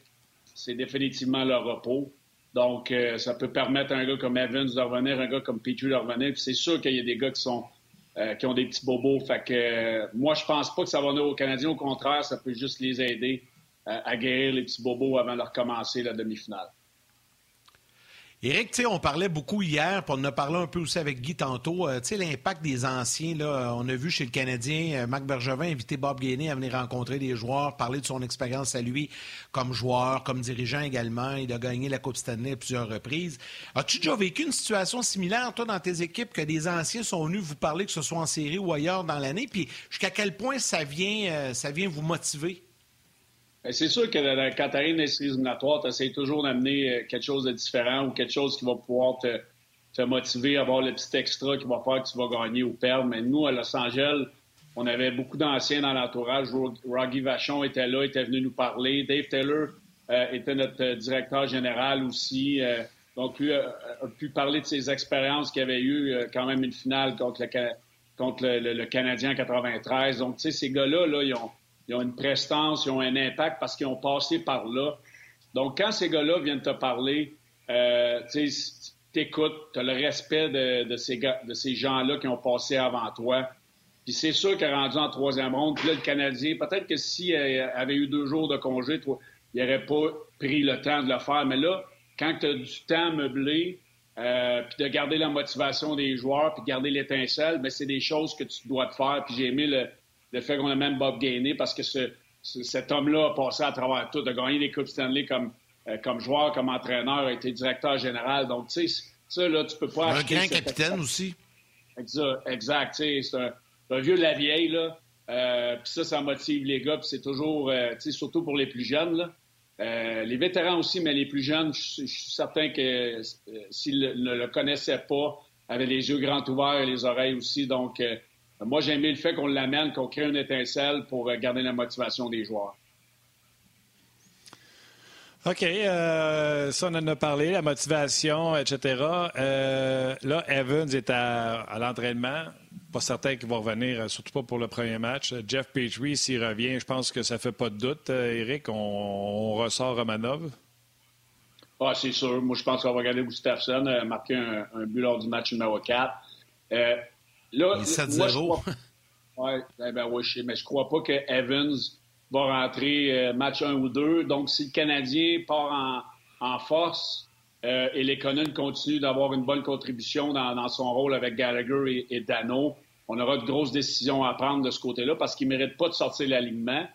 c'est définitivement le repos. Donc, ça peut permettre à un gars comme Evans de revenir, un gars comme Petry de revenir. Puis c'est sûr qu'il y a des gars qui ont des petits bobos. Fait que moi, je pense pas que ça va venir aux Canadiens. Au contraire, ça peut juste les aider à guérir les petits bobos avant de recommencer la demi-finale. Éric, tu sais, on parlait beaucoup hier, puis on en a parlé un peu aussi avec Guy tantôt. Tu sais, l'impact des anciens, là, on a vu chez le Canadien, Marc Bergevin inviter Bob Gainey à venir rencontrer des joueurs, parler de son expérience à lui comme joueur, comme dirigeant également. Il a gagné la Coupe Stanley à plusieurs reprises. As-tu déjà vécu une situation similaire, toi, dans tes équipes, que des anciens sont venus vous parler, que ce soit en série ou ailleurs dans l'année, puis jusqu'à quel point ça vient vous motiver? C'est sûr que quand tu arrives dans les séries éliminatoires, tu essaies toujours d'amener quelque chose de différent ou quelque chose qui va pouvoir te motiver, avoir le petit extra qui va faire que tu vas gagner ou perdre. Mais nous, à Los Angeles, on avait beaucoup d'anciens dans l'entourage. Rocky Vachon était là, était venu nous parler. Dave Taylor était notre directeur général aussi. Donc, lui a pu parler de ses expériences qu'il avait eues, quand même une finale contre le Canadien en 93. Donc, tu sais, ces gars-là, là, ils ont une prestance, ils ont un impact parce qu'ils ont passé par là. Donc, quand ces gars-là viennent te parler, tu écoutes, tu as le respect de ces gens-là qui ont passé avant toi. Puis c'est sûr qu'il est rendu en troisième ronde. Puis là, le Canadien, peut-être que s'il avait eu 2 jours de congé, il n'aurait pas pris le temps de le faire. Mais là, quand tu as du temps à meubler, puis de garder la motivation des joueurs, puis de garder l'étincelle, bien, c'est des choses que tu dois te faire. Puis j'ai aimé le fait qu'on a même Bob Gainey, parce que cet homme-là a passé à travers tout, a gagné des Coupes Stanley comme joueur, comme entraîneur, a été directeur général. Donc, tu sais, ça, là, tu peux pas acheter... Un grand capitaine aussi. Exact. Tu sais, c'est un vieux de la vieille, là. Puis ça motive les gars. Puis c'est toujours, tu sais, surtout pour les plus jeunes, là. Les vétérans aussi, mais les plus jeunes, je suis certain que s'ils ne le connaissaient pas, avaient les yeux grands ouverts et les oreilles aussi. Donc, moi, j'ai aimé le fait qu'on l'amène, qu'on crée une étincelle pour garder la motivation des joueurs. OK. Ça, on en a parlé, la motivation, etc. Là, Evans est à l'entraînement. Pas certain qu'il va revenir, surtout pas pour le premier match. Jeff Petry, s'il revient, je pense que ça fait pas de doute. Éric, on ressort Romanov? Ah, c'est sûr. Moi, je pense qu'on va regarder Gustafsson marquer un but lors du match numéro 4. Là, 7-0. Oui, mais je ne crois pas que Evans va rentrer match 1 ou 2. Donc, si le Canadien part en force et les Connons continuent d'avoir une bonne contribution dans son rôle avec Gallagher et Dano, on aura de grosses décisions à prendre de ce côté-là parce qu'ils ne méritent pas de sortir l'alignement.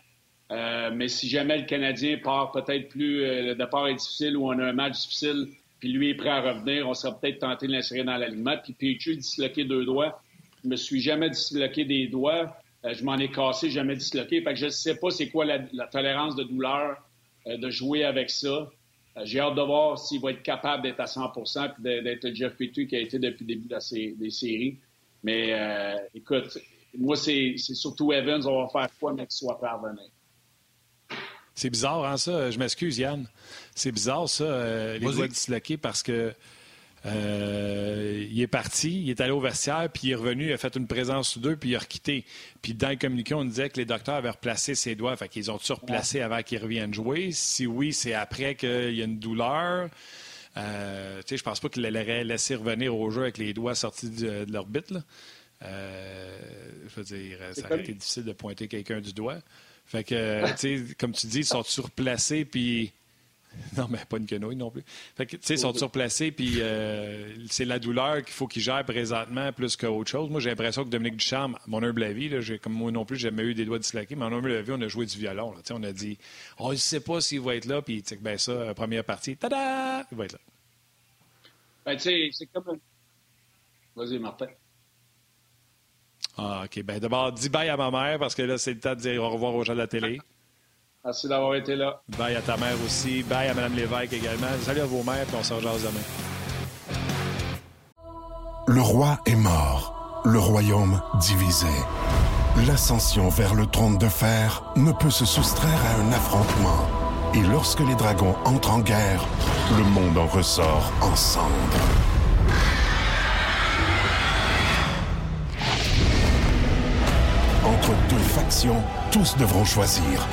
Mais si jamais le Canadien part peut-être plus, le départ est difficile ou on a un match difficile, puis lui est prêt à revenir, on sera peut-être tenté de l'insérer dans l'alignement. Puis Petry disloqué 2 doigts. Je ne me suis jamais disloqué des doigts. Je m'en ai cassé, jamais disloqué. Fait que je ne sais pas c'est quoi la tolérance de douleur de jouer avec ça. J'ai hâte de voir s'il va être capable d'être à 100 % et d'être Jeff Petry qui a été depuis le début des séries. Mais écoute, moi, c'est surtout Evans. On va faire quoi, mais qu'il soit parvenu. C'est bizarre, hein, ça? Je m'excuse, Yann. C'est bizarre, ça, les doigts disloqués parce que Il est parti, il est allé au vestiaire, puis il est revenu, il a fait une présence ou deux, puis il a requitté. Puis dans le communiqué, on disait que les docteurs avaient replacé ses doigts, fait qu'ils ont-tu replacé avant qu'ils reviennent jouer? Si oui, c'est après qu'il y a une douleur. Je pense pas qu'ils l'auraient laissé revenir au jeu avec les doigts sortis de l'orbite, là. Ça aurait été difficile de pointer quelqu'un du doigt. Fait que, tu sais, comme tu dis, ils sont surplacés, puis... Non, mais pas une quenouille non plus. Fait que, tu sais, ils sont surplacés, puis c'est la douleur qu'il faut qu'ils gèrent présentement plus qu'autre chose. Moi, j'ai l'impression que Dominique Ducharme, mon humble avis, là, comme moi non plus, j'ai jamais eu des doigts disloqués, mais mon humble avis, on a joué du violon. Là. On a dit, on ne sait pas s'il va être là, puis ben ça, première partie, tada! Il va être là. Ben, tu sais, c'est comme... Vas-y, Martin. Ah, OK. Ben d'abord, dis bye à ma mère, parce que là, c'est le temps de dire au revoir aux gens de la télé. Merci d'avoir été là. Bye à ta mère aussi. Bye à Mme Lévesque également. Salut à vos mères, puis on se rejase demain. Le roi est mort. Le royaume divisé. L'ascension vers le trône de fer ne peut se soustraire à un affrontement. Et lorsque les dragons entrent en guerre, le monde en ressort ensemble. Entre deux factions, tous devront choisir.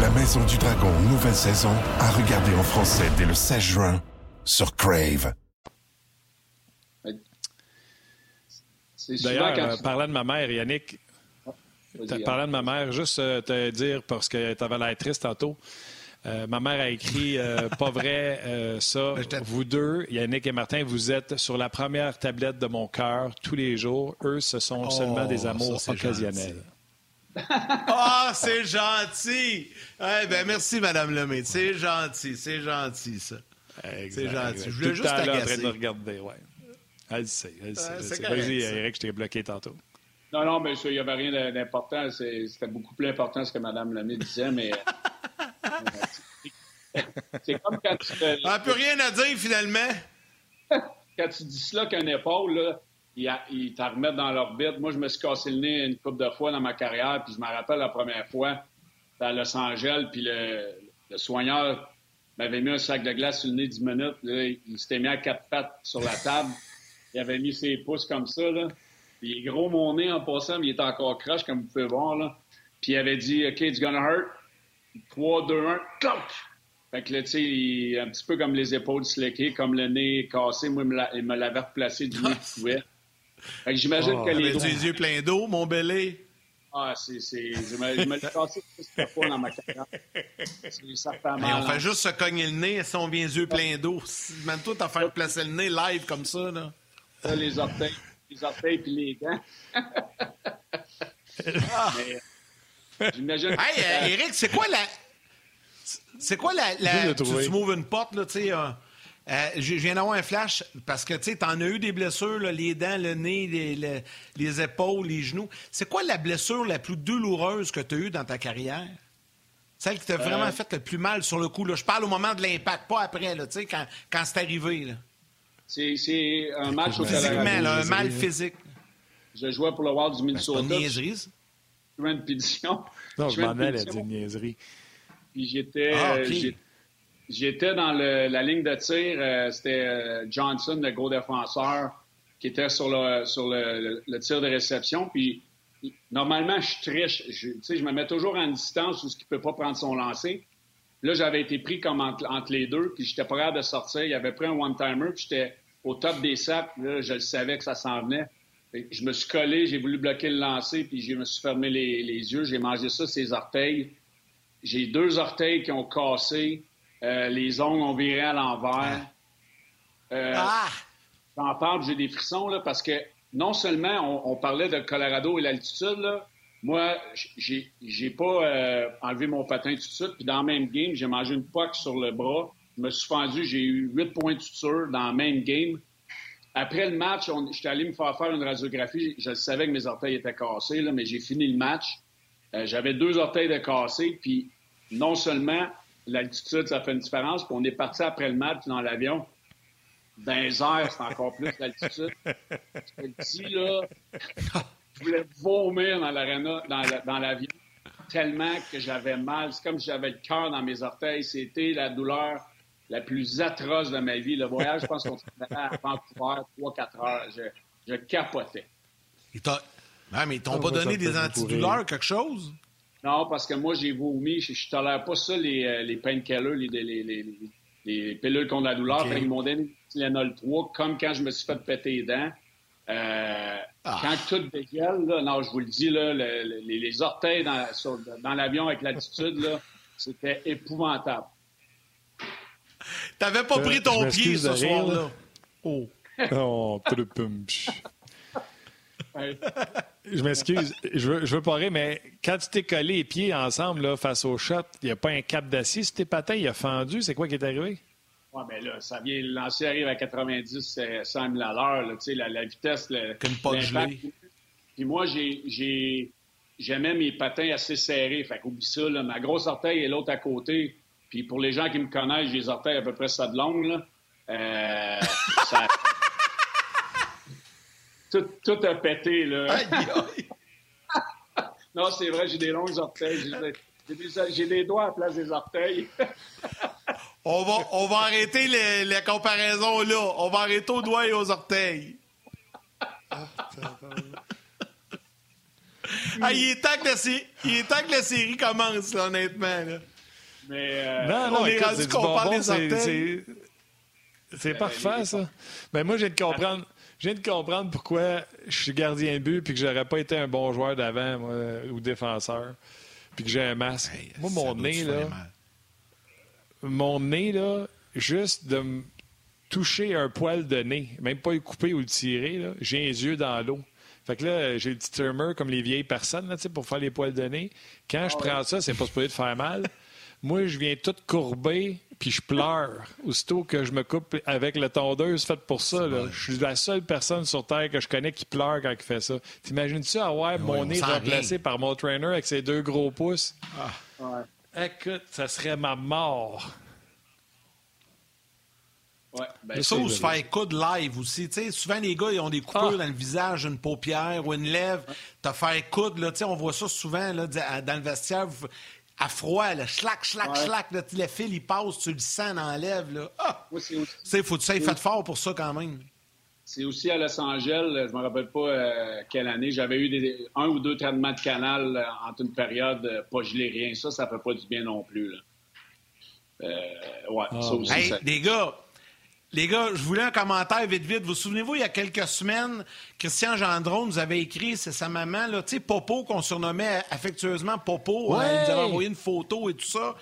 La Maison du Dragon, nouvelle saison, à regarder en français dès le 16 juin sur Crave. D'ailleurs, parlant de ma mère, Yannick, parlant de ma mère, juste te dire, parce que tu avais l'air triste tantôt, ma mère a écrit « Pas vrai, ça, vous deux, Yannick et Martin, vous êtes sur la première tablette de mon cœur tous les jours. Eux, ce sont seulement des amours occasionnels. » Ah, oh, c'est gentil! Eh bien, merci, Mme Lemay. C'est gentil, ça. Exact, c'est gentil. Je voulais juste t'agacer. Tout le temps, là, en train de regarder, ouais. Elle sait. Vas-y, Éric, je t'ai bloqué tantôt. Non, mais il n'y avait rien d'important. C'était beaucoup plus important ce que Mme Lemay disait, mais... c'est comme quand tu... On n'a plus rien à dire, finalement. Quand tu dis cela qu'un épaule, là... Ils t'en remettent dans l'orbite. Moi, je me suis cassé le nez une couple de fois dans ma carrière, puis je me rappelle la première fois à Los Angeles, puis le soigneur m'avait mis un sac de glace sur le nez 10 minutes. Là, il s'était mis à quatre pattes sur la table. Il avait mis ses pouces comme ça. Là. Puis il est gros mon nez en passant, mais il est encore croche, comme vous pouvez voir. Là. Puis il avait dit « OK, it's gonna hurt. 3, 2, 1, cloc! » Fait que là, tu sais, un petit peu comme les épaules slickées, comme le nez cassé. Moi, il me l'avait replacé du nez qu'il pouvait. Fait que j'imagine que les doigts... les yeux pleins d'eau, mon belé. Ah, c'est... Je me l'ai cassé cette fois dans ma carrière. C'est certainement... Mais on fait juste se cogner le nez si on vient les yeux pleins d'eau. Même toi, t'as fait placer le nez live comme ça, là. Ça, les orteils puis les dents. Mais, j'imagine... Hey, Éric, c'est quoi la... Tu m'ouvres une porte, là, tu sais... je viens d'avoir un flash parce que tu sais, t'en as eu des blessures, là, les dents, le nez, les épaules, les genoux. C'est quoi la blessure la plus douloureuse que tu as eue dans ta carrière? Celle qui t'a vraiment fait le plus mal sur le coup. Là. Je parle au moment de l'impact, pas après, là, quand c'est arrivé. Là. C'est un match au Canadien. Un mal physique. Je jouais pour le Wild du Minnesota. Une niaiserie. Une pétition. Non, je m'en allais dire une niaiserie. Puis j'étais. Ah, okay. J'étais dans la ligne de tir. C'était Johnson, le gros défenseur, qui était sur le tir de réception. Puis normalement, je triche. Je me mets toujours en distance où ce qui peut pas prendre son lancer. Là, j'avais été pris comme entre les deux, puis j'étais pas capable de sortir. Il avait pris un one-timer, puis j'étais au top des sacs. Là, je le savais que ça s'en venait. Je me suis collé, j'ai voulu bloquer le lancer, puis je me suis fermé les yeux. J'ai mangé ça, ses orteils. J'ai 2 orteils qui ont cassé. Les ongles ont viré à l'envers. J'en parle, j'ai des frissons, là, parce que non seulement on parlait de Colorado et l'altitude, là, moi, j'ai pas enlevé mon patin tout de suite, puis dans la même game, j'ai mangé une poque sur le bras, je me suis fendu, j'ai eu 8 points de suture dans la même game. Après le match, j'étais allé me faire une radiographie, je savais que mes orteils étaient cassés, là, mais j'ai fini le match. J'avais 2 orteils de cassés, puis non seulement... L'altitude, ça fait une différence. Puis on est parti après le match dans l'avion. Dans les airs, c'est encore plus d'altitude. Je me dis, là, je voulais vomir dans l'aréna, dans l'avion, tellement que j'avais mal. C'est comme si j'avais le cœur dans mes orteils. C'était la douleur la plus atroce de ma vie. Le voyage, je pense qu'on se faisait à Vancouver 3-4 heures. Je capotais. Non, mais ils t'ont pas donné des antidouleurs, quelque chose? Non, parce que moi, j'ai vomi. Je tolère pas ça, les painkillers, les pilules contre la douleur. Okay. Ils m'ont donné des Tylenol 3, comme quand je me suis fait péter les dents. Quand tout dégueule, là, non, je vous le dis, là, les orteils dans l'avion avec l'altitude, là, c'était épouvantable. T'avais pas pris ton pied ce soir-là. Oh! Oh, je m'excuse, je veux pas rire, mais quand tu t'es collé les pieds ensemble là, face au shot, il n'y a pas un cap d'acier sur tes patins, il a fendu. C'est quoi qui est arrivé? Oui, mais là, ça vient, le lancer arrive à 90, 100 000 à l'heure, là, la vitesse, l'impact. Puis moi, j'aimais mes patins assez serrés. Fait qu'oublie ça, là, ma grosse orteille et l'autre à côté. Puis pour les gens qui me connaissent, j'ai les orteils à peu près ça de longue, là. Ça... Tout a pété, là. Non, c'est vrai, j'ai des longues orteils. J'ai des doigts à la place des orteils. on va arrêter les comparaisons, là. On va arrêter aux doigts et aux orteils. Il est temps que la série commence, là, honnêtement. Là. Mais on est rendu qu'on parle des orteils. C'est parfait, ça. Mais moi, je viens de comprendre pourquoi je suis gardien de but puis que j'aurais pas été un bon joueur d'avant, moi, ou défenseur, puis que j'ai un masque. Hey, moi, mon nez, juste de me toucher un poil de nez, même pas le couper ou le tirer, là, j'ai les yeux dans l'eau. Fait que là, j'ai le petit trimmer comme les vieilles personnes, là, pour faire les poils de nez. Quand je prends ça, c'est pas supposé de faire mal. Moi, je viens tout courber, puis je pleure aussitôt que je me coupe avec la tondeuse faite pour ça. Là. Je suis la seule personne sur Terre que je connais qui pleure quand il fait ça. T'imagines-tu avoir mon nez remplacé par mon trainer avec ses 2 gros pouces? Ah. Ouais. Écoute, ça serait ma mort. Ouais, ben, ça, ou se faire coudre live aussi. T'sais, souvent, les gars, ils ont des coupures dans le visage, une paupière ou une lèvre. Te faire coudre, là, on voit ça souvent là, dans le vestiaire... À froid, là, schlac, là, le fil, il passe, tu le sens dans la lèvre, là. Ah! Oui, c'est aussi... faut que tu fasses fort pour ça, quand même. C'est aussi à Los Angeles, je me rappelle pas quelle année, j'avais eu un ou 2 traitements de canal là, en une période, pas gelé, rien. Ça fait pas du bien non plus, là. Ça aussi, ça... Les gars, je voulais un commentaire vite. Vous souvenez-vous, il y a quelques semaines, Christian Gendron nous avait écrit, c'est sa maman, là, tu sais, Popo, qu'on surnommait affectueusement Popo. Ouais. Il nous avait envoyé une photo et tout ça.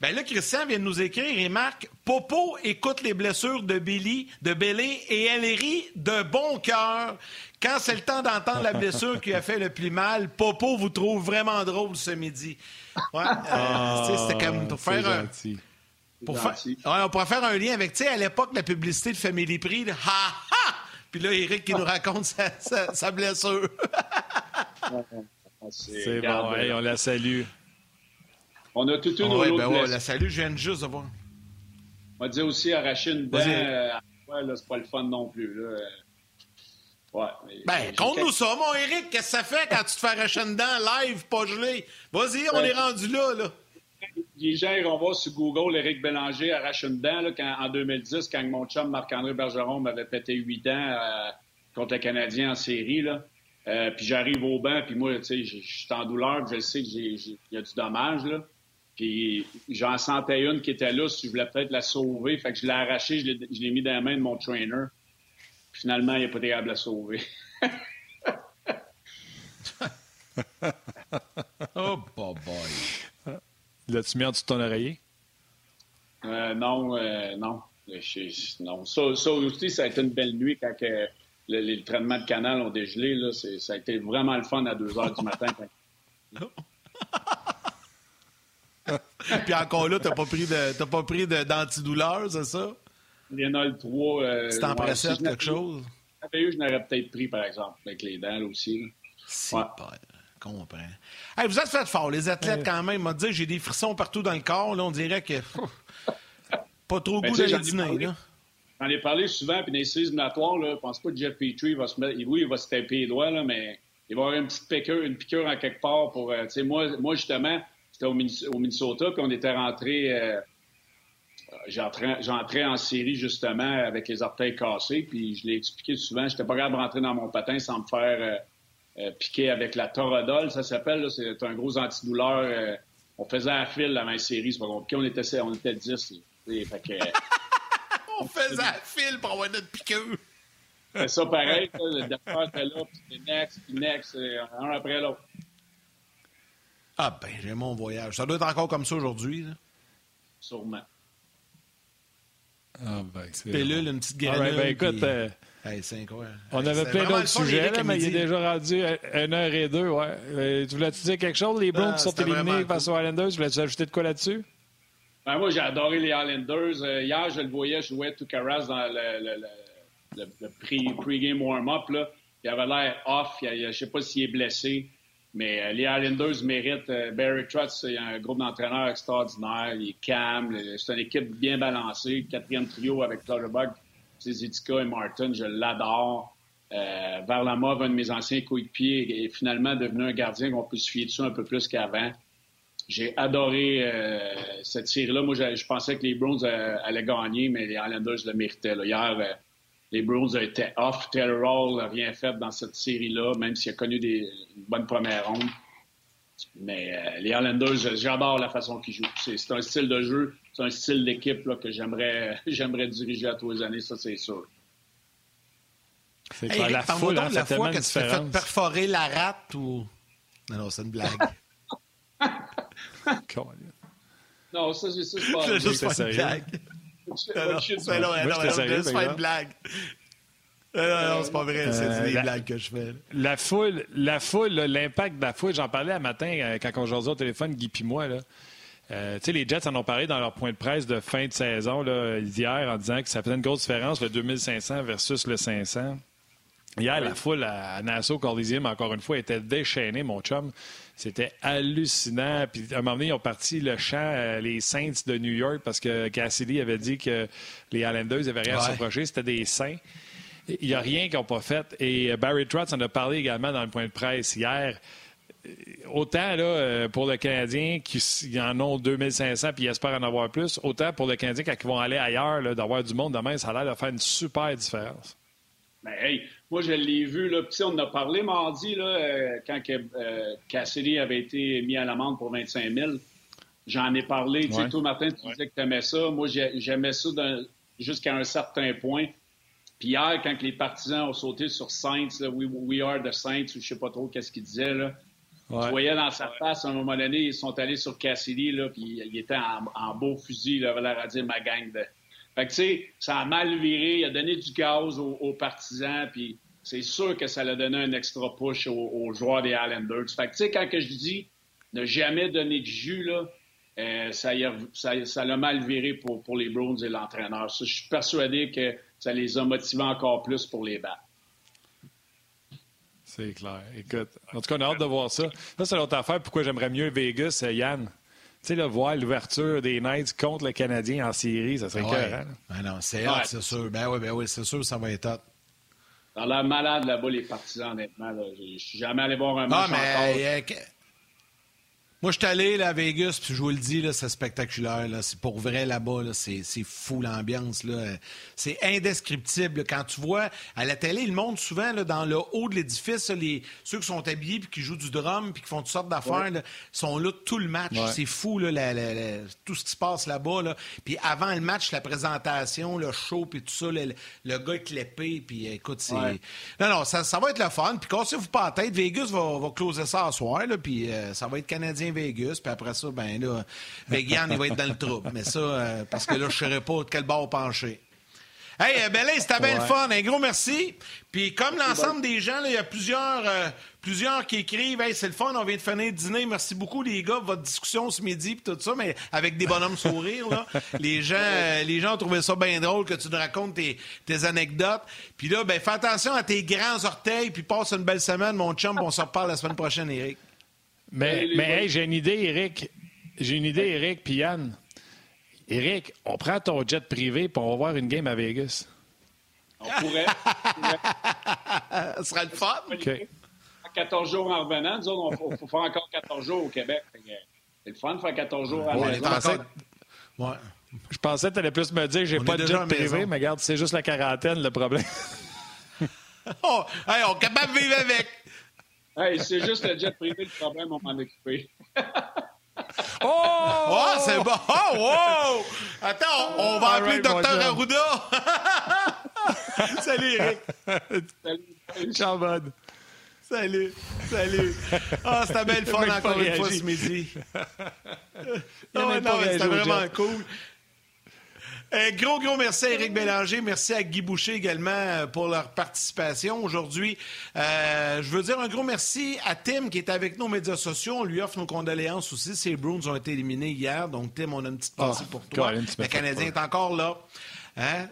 Bien là, Christian vient de nous écrire et marque « Popo écoute les blessures de Billy, de Bélé et elle rit de bon cœur. Quand c'est le temps d'entendre la blessure qui a fait le plus mal, Popo vous trouve vraiment drôle ce midi. Ouais, » c'était comme pour faire gentil. On pourrait faire un lien avec, tu sais, à l'époque, la publicité de Family Prix, là, ha ha! Puis là, Éric qui nous raconte sa blessure. C'est bon, hey, on la salue. On a toute une autre blessure. La salue, je viens juste de voir. On va dire aussi arracher une dent, c'est pas le fun non plus. Là. Ouais, mais, compte-nous ça, mon Éric, qu'est-ce que ça fait quand tu te fais arracher une dent live, pas gelé? Vas-y, on est rendu là. Les gens iront voir sur Google Éric Bélanger arrache une dent là, en 2010, quand mon chum Marc-André Bergeron m'avait pété 8 dents contre le Canadien en série. Puis j'arrive au banc, puis moi, tu sais, je suis en douleur, je sais qu'il y a du dommage. Puis j'en sentais une qui était là, si je voulais peut-être la sauver. Fait que je l'ai arrachée, je l'ai mis dans la main de mon trainer. Puis finalement, il n'y a pas d'égard à la sauver. Oh, boy! L'as-tu mis en dessous de ton oreiller? Non. Non. Ça aussi, ça a été une belle nuit quand les traitements de canal ont dégelé. Là. Ça a été vraiment le fun à 2h du matin. Puis encore là, t'as pas pris d'antidouleur, c'est ça? Léonol 3. Tu t'en pressais quelque chose? Je n'aurais peut-être pris, par exemple, avec les dents là, aussi. Là. C'est pas... comprends. Hey, vous êtes fait fort, les athlètes, quand même. M'a dit, j'ai des frissons partout dans le corps. Là, on dirait que pas trop goût d'aller dîner. J'en ai parlé souvent, puis dans les séries éliminatoires, je ne pense pas que Jeff Petry va se mettre... Oui, il va se taper les doigts, là, mais il va avoir une petite piqûre en quelque part. Pour. Moi, justement, j'étais au Minnesota, puis on était rentré J'entrais en série, justement, avec les orteils cassés, puis je l'ai expliqué souvent, j'étais pas capable de rentrer dans mon patin sans me faire piquer avec la toradol, ça s'appelle, là, c'est un gros antidouleur. On faisait à fil avant la série, c'est pas compliqué, on était 10. Fait que, on faisait à fil pour avoir notre piqueux. C'est ça, pareil, là, le docteur était là, puis next, un après l'autre. Ah ben, j'ai mon voyage. Ça doit être encore comme ça aujourd'hui, là. Sûrement. Ah ben, c'est pellule, une petite grenouille. Right, ben écoute, c'est incroyable. On avait plein d'autres sujets, là, mais il est déjà rendu à 1h02, ouais. Tu voulais-tu dire quelque chose? Les Browns qui sont éliminés face aux Islanders, voulais-tu ajouter de quoi là-dessus? Ben moi, j'ai adoré les Islanders. Hier, je le voyais jouer tout Caras dans le pre-game warm-up, là. Il avait l'air off, je ne sais pas s'il est blessé, mais les Islanders méritent. Barry Trotz, c'est un groupe d'entraîneurs extraordinaire, il est calme, c'est une équipe bien balancée, quatrième trio avec Clutterbuck, Zizica et Martin, je l'adore. Varlamov, un de mes anciens coéquipiers, est finalement devenu un gardien qu'on peut se fier dessus un peu plus qu'avant. J'ai adoré cette série-là. Moi, je pensais que les Browns allaient gagner, mais les Islanders le méritaient, là. Hier, les Browns étaient off. Taylor Hall n'a rien fait dans cette série-là, même s'il a connu une bonne première ronde. Mais les Islanders, j'adore la façon qu'ils jouent. C'est un style de jeu, c'est un style d'équipe là, que j'aimerais diriger à tous les années, ça c'est sûr. C'est pas la foule, donc, la fois que tu t'es fait perforer la rate ou... Non, c'est une blague. Non, ça c'est pas... C'est juste une blague. Non, c'est pas une blague. Non, c'est pas vrai, c'est des blagues que je fais. La foule, l'impact de la foule, j'en parlais un matin quand on jasait au téléphone, Guy puis moi, là. Tu sais, les Jets en ont parlé dans leur point de presse de fin de saison là, hier en disant que ça faisait une grosse différence, le 2500 versus le 500. Hier, oui. La foule à Nassau Coliseum, encore une fois, était déchaînée, mon chum. C'était hallucinant. Puis, à un moment donné, ils ont parti le champ, les Saints de New York, parce que Cassidy avait dit que les Islanders n'avaient rien à s'approcher. C'était des saints. Il n'y a rien qu'ils n'ont pas fait. Et Barry Trotz en a parlé également dans le point de presse hier. Autant là, pour le Canadien qu'ils en ont 2500 puis ils espèrent en avoir plus, autant pour le Canadien quand ils vont aller ailleurs, là, d'avoir du monde demain, ça a l'air de faire une super différence. Ben, hey, moi, je l'ai vu. Là, on en a parlé mardi là, quand Cassidy avait été mis à l'amende pour 25 000. J'en ai parlé. Tu sais, toi, Martin, tu disais que tu aimais ça. Moi, j'aimais ça jusqu'à un certain point. Puis hier, quand les partisans ont sauté sur Saints, là, we are the Saints, ou je sais pas trop qu'est-ce qu'ils disaient, là. Ouais. Tu voyais dans sa face, à un moment donné, ils sont allés sur Cassidy, là, puis il était en beau fusil, là, la radio, ma gang de... Fait que, tu sais, ça a mal viré, il a donné du gaz aux partisans, puis c'est sûr que ça l'a donné un extra push aux joueurs des Islanders. Fait que, tu sais, quand que je dis ne jamais donner de jus, là, ça l'a mal viré pour les Browns et l'entraîneur. Ça, je suis persuadé que ça les a motivés encore plus pour les battre. C'est clair. Écoute, en tout cas, on a hâte de voir ça. Ça, c'est l'autre affaire. Pourquoi j'aimerais mieux Vegas, Yann? Tu sais, là, voir l'ouverture des Knights contre le Canadien en série, ça serait écœurant. Ben non, c'est hot, c'est sûr. Ben oui, c'est sûr, ça va être hot. Ça a l'air malade là-bas, les partisans, honnêtement. Je ne suis jamais allé voir un match encore. Moi, je suis allé là, à Vegas, puis je vous le dis, là, c'est spectaculaire. Là. C'est pour vrai là-bas, là. C'est fou l'ambiance. Là. C'est indescriptible. Quand tu vois à la télé, le monde, souvent, là, dans le haut de l'édifice, là, ceux qui sont habillés, puis qui jouent du drum, puis qui font toutes sortes d'affaires, là, sont là tout le match. Ouais. C'est fou, là, tout ce qui se passe là-bas. Là. Puis avant le match, la présentation, le show, puis tout ça, le gars avec l'épée, puis écoute, c'est... Ouais. Non, ça va être le fun. Puis cassez-vous pas la tête. Vegas va closer ça à soir, là, puis ça va être canadien Vegas, puis après ça, ben là, Vegan, il va être dans le trouble. Mais ça, parce que là, je ne saurais pas de quel bord pencher. Hey, ben là, c'était bien le fun. Un gros merci. Puis comme l'ensemble des gens, il y a plusieurs qui écrivent « Hey, c'est le fun, on vient de finir le dîner. Merci beaucoup, les gars, pour votre discussion ce midi, puis tout ça. » Mais avec des bonhommes sourires, là. Les gens ont trouvé ça bien drôle que tu nous racontes tes anecdotes. Puis là, ben fais attention à tes grands orteils, puis passe une belle semaine, mon chum. On se reparle la semaine prochaine, Éric. Mais hey, j'ai une idée, Éric, puis Yann. Éric, on prend ton jet privé puis on va voir une game à Vegas. On pourrait. Ça sera le fun. Okay. 14 jours en revenant. Nous autres, il faut faire encore 14 jours au Québec. C'est le fun de faire 14 jours à la maison. Je pensais que tu allais plus me dire que j'ai pas de jet privé, mais regarde, c'est juste la quarantaine le problème. Oh, hey, on est capable de vivre avec. Hey, c'est juste le jet privé le problème, on m'en occupé. Oh! Oh, c'est bon! Oh, wow! Attends, on va appeler le docteur Arruda! Salut, Éric! Salut! Ciao, bud! Salut! Salut! Ah, oh, c'était belle fun encore une fois ce midi! Non, c'était vraiment cool! Gros merci à Éric Bélanger. Merci à Guy Boucher également pour leur participation aujourd'hui. Je veux dire un gros merci à Tim qui est avec nous aux médias sociaux. On lui offre nos condoléances aussi. Ses Bruins ont été éliminés hier. Donc, Tim, on a une petite pensée pour toi. Le Canadien est encore là. Hein?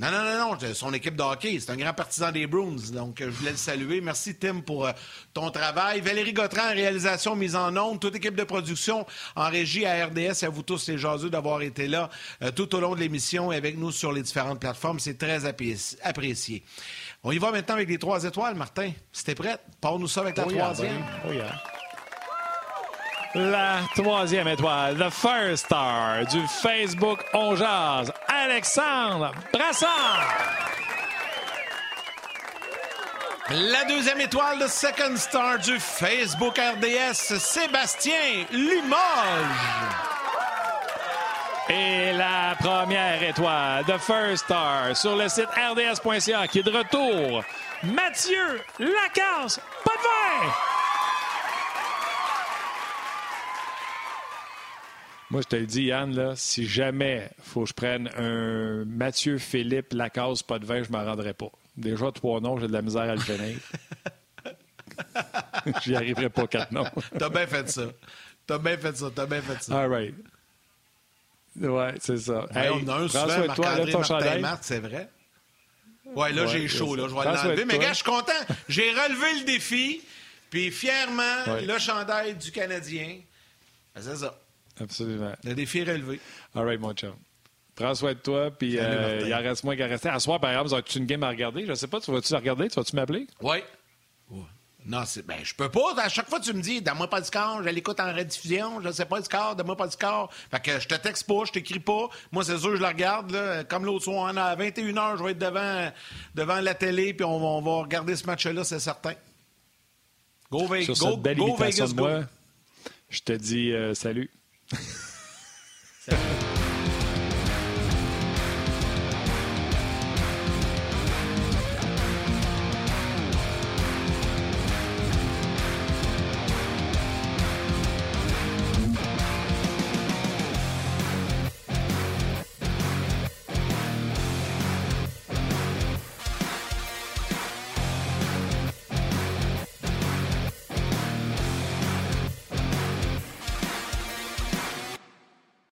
Non. Son équipe de hockey, c'est un grand partisan des Bruins. Donc, je voulais le saluer. Merci, Tim, pour ton travail. Valérie Gautran, réalisation, mise en onde. Toute équipe de production en régie à RDS. Et à vous tous, les jaseux, d'avoir été là tout au long de l'émission et avec nous sur les différentes plateformes. C'est très apprécié. On y va maintenant avec les 3 étoiles, Martin. Si t'es prête, pars-nous ça avec la 3e. Ben. La 3e étoile, the first star du Facebook On Jase, Alexandre Brassard. La 2e étoile, the second star du Facebook RDS, Sébastien Limoges. Et la 1re étoile, the first star sur le site rds.ca qui est de retour, Mathieu Lacasse. Pas de vin! Moi, je te le dis, Yann, là, si jamais il faut que je prenne un Mathieu Philippe Lacasse, pas de vin, je ne m'en rendrai pas. Déjà, 3 noms, j'ai de la misère à le finir. J'y arriverai pas 4 noms. T'as bien fait ça. All right. Ouais, c'est ça. Hey, on a un souvent, Marc-André, Martin, Marc, c'est vrai. Ouais, là, j'ai chaud, là, je vais l'enlever. Mais gars, je suis content. J'ai relevé le défi, puis fièrement, le chandail du Canadien, c'est ça. Absolument. Le défi est relevé. All right, mon chum. Prends soin de toi, puis il en reste moins qu'à rester. À soir, par exemple, as-tu une game à regarder? Je ne sais pas, tu vas-tu la regarder? Tu vas-tu m'appeler? Oui. Non, je peux pas. À chaque fois, tu me dis, donne-moi pas le score, je l'écoute en rediffusion, je ne sais pas le score, donne-moi pas le score. Fait que je te texte pas, je t'écris pas. Moi, c'est sûr, je la regarde. Là. Comme l'autre soir, à 21h, je vais être devant la télé, puis on va regarder ce match-là, c'est certain. Go Vegas, go! Je te dis salut.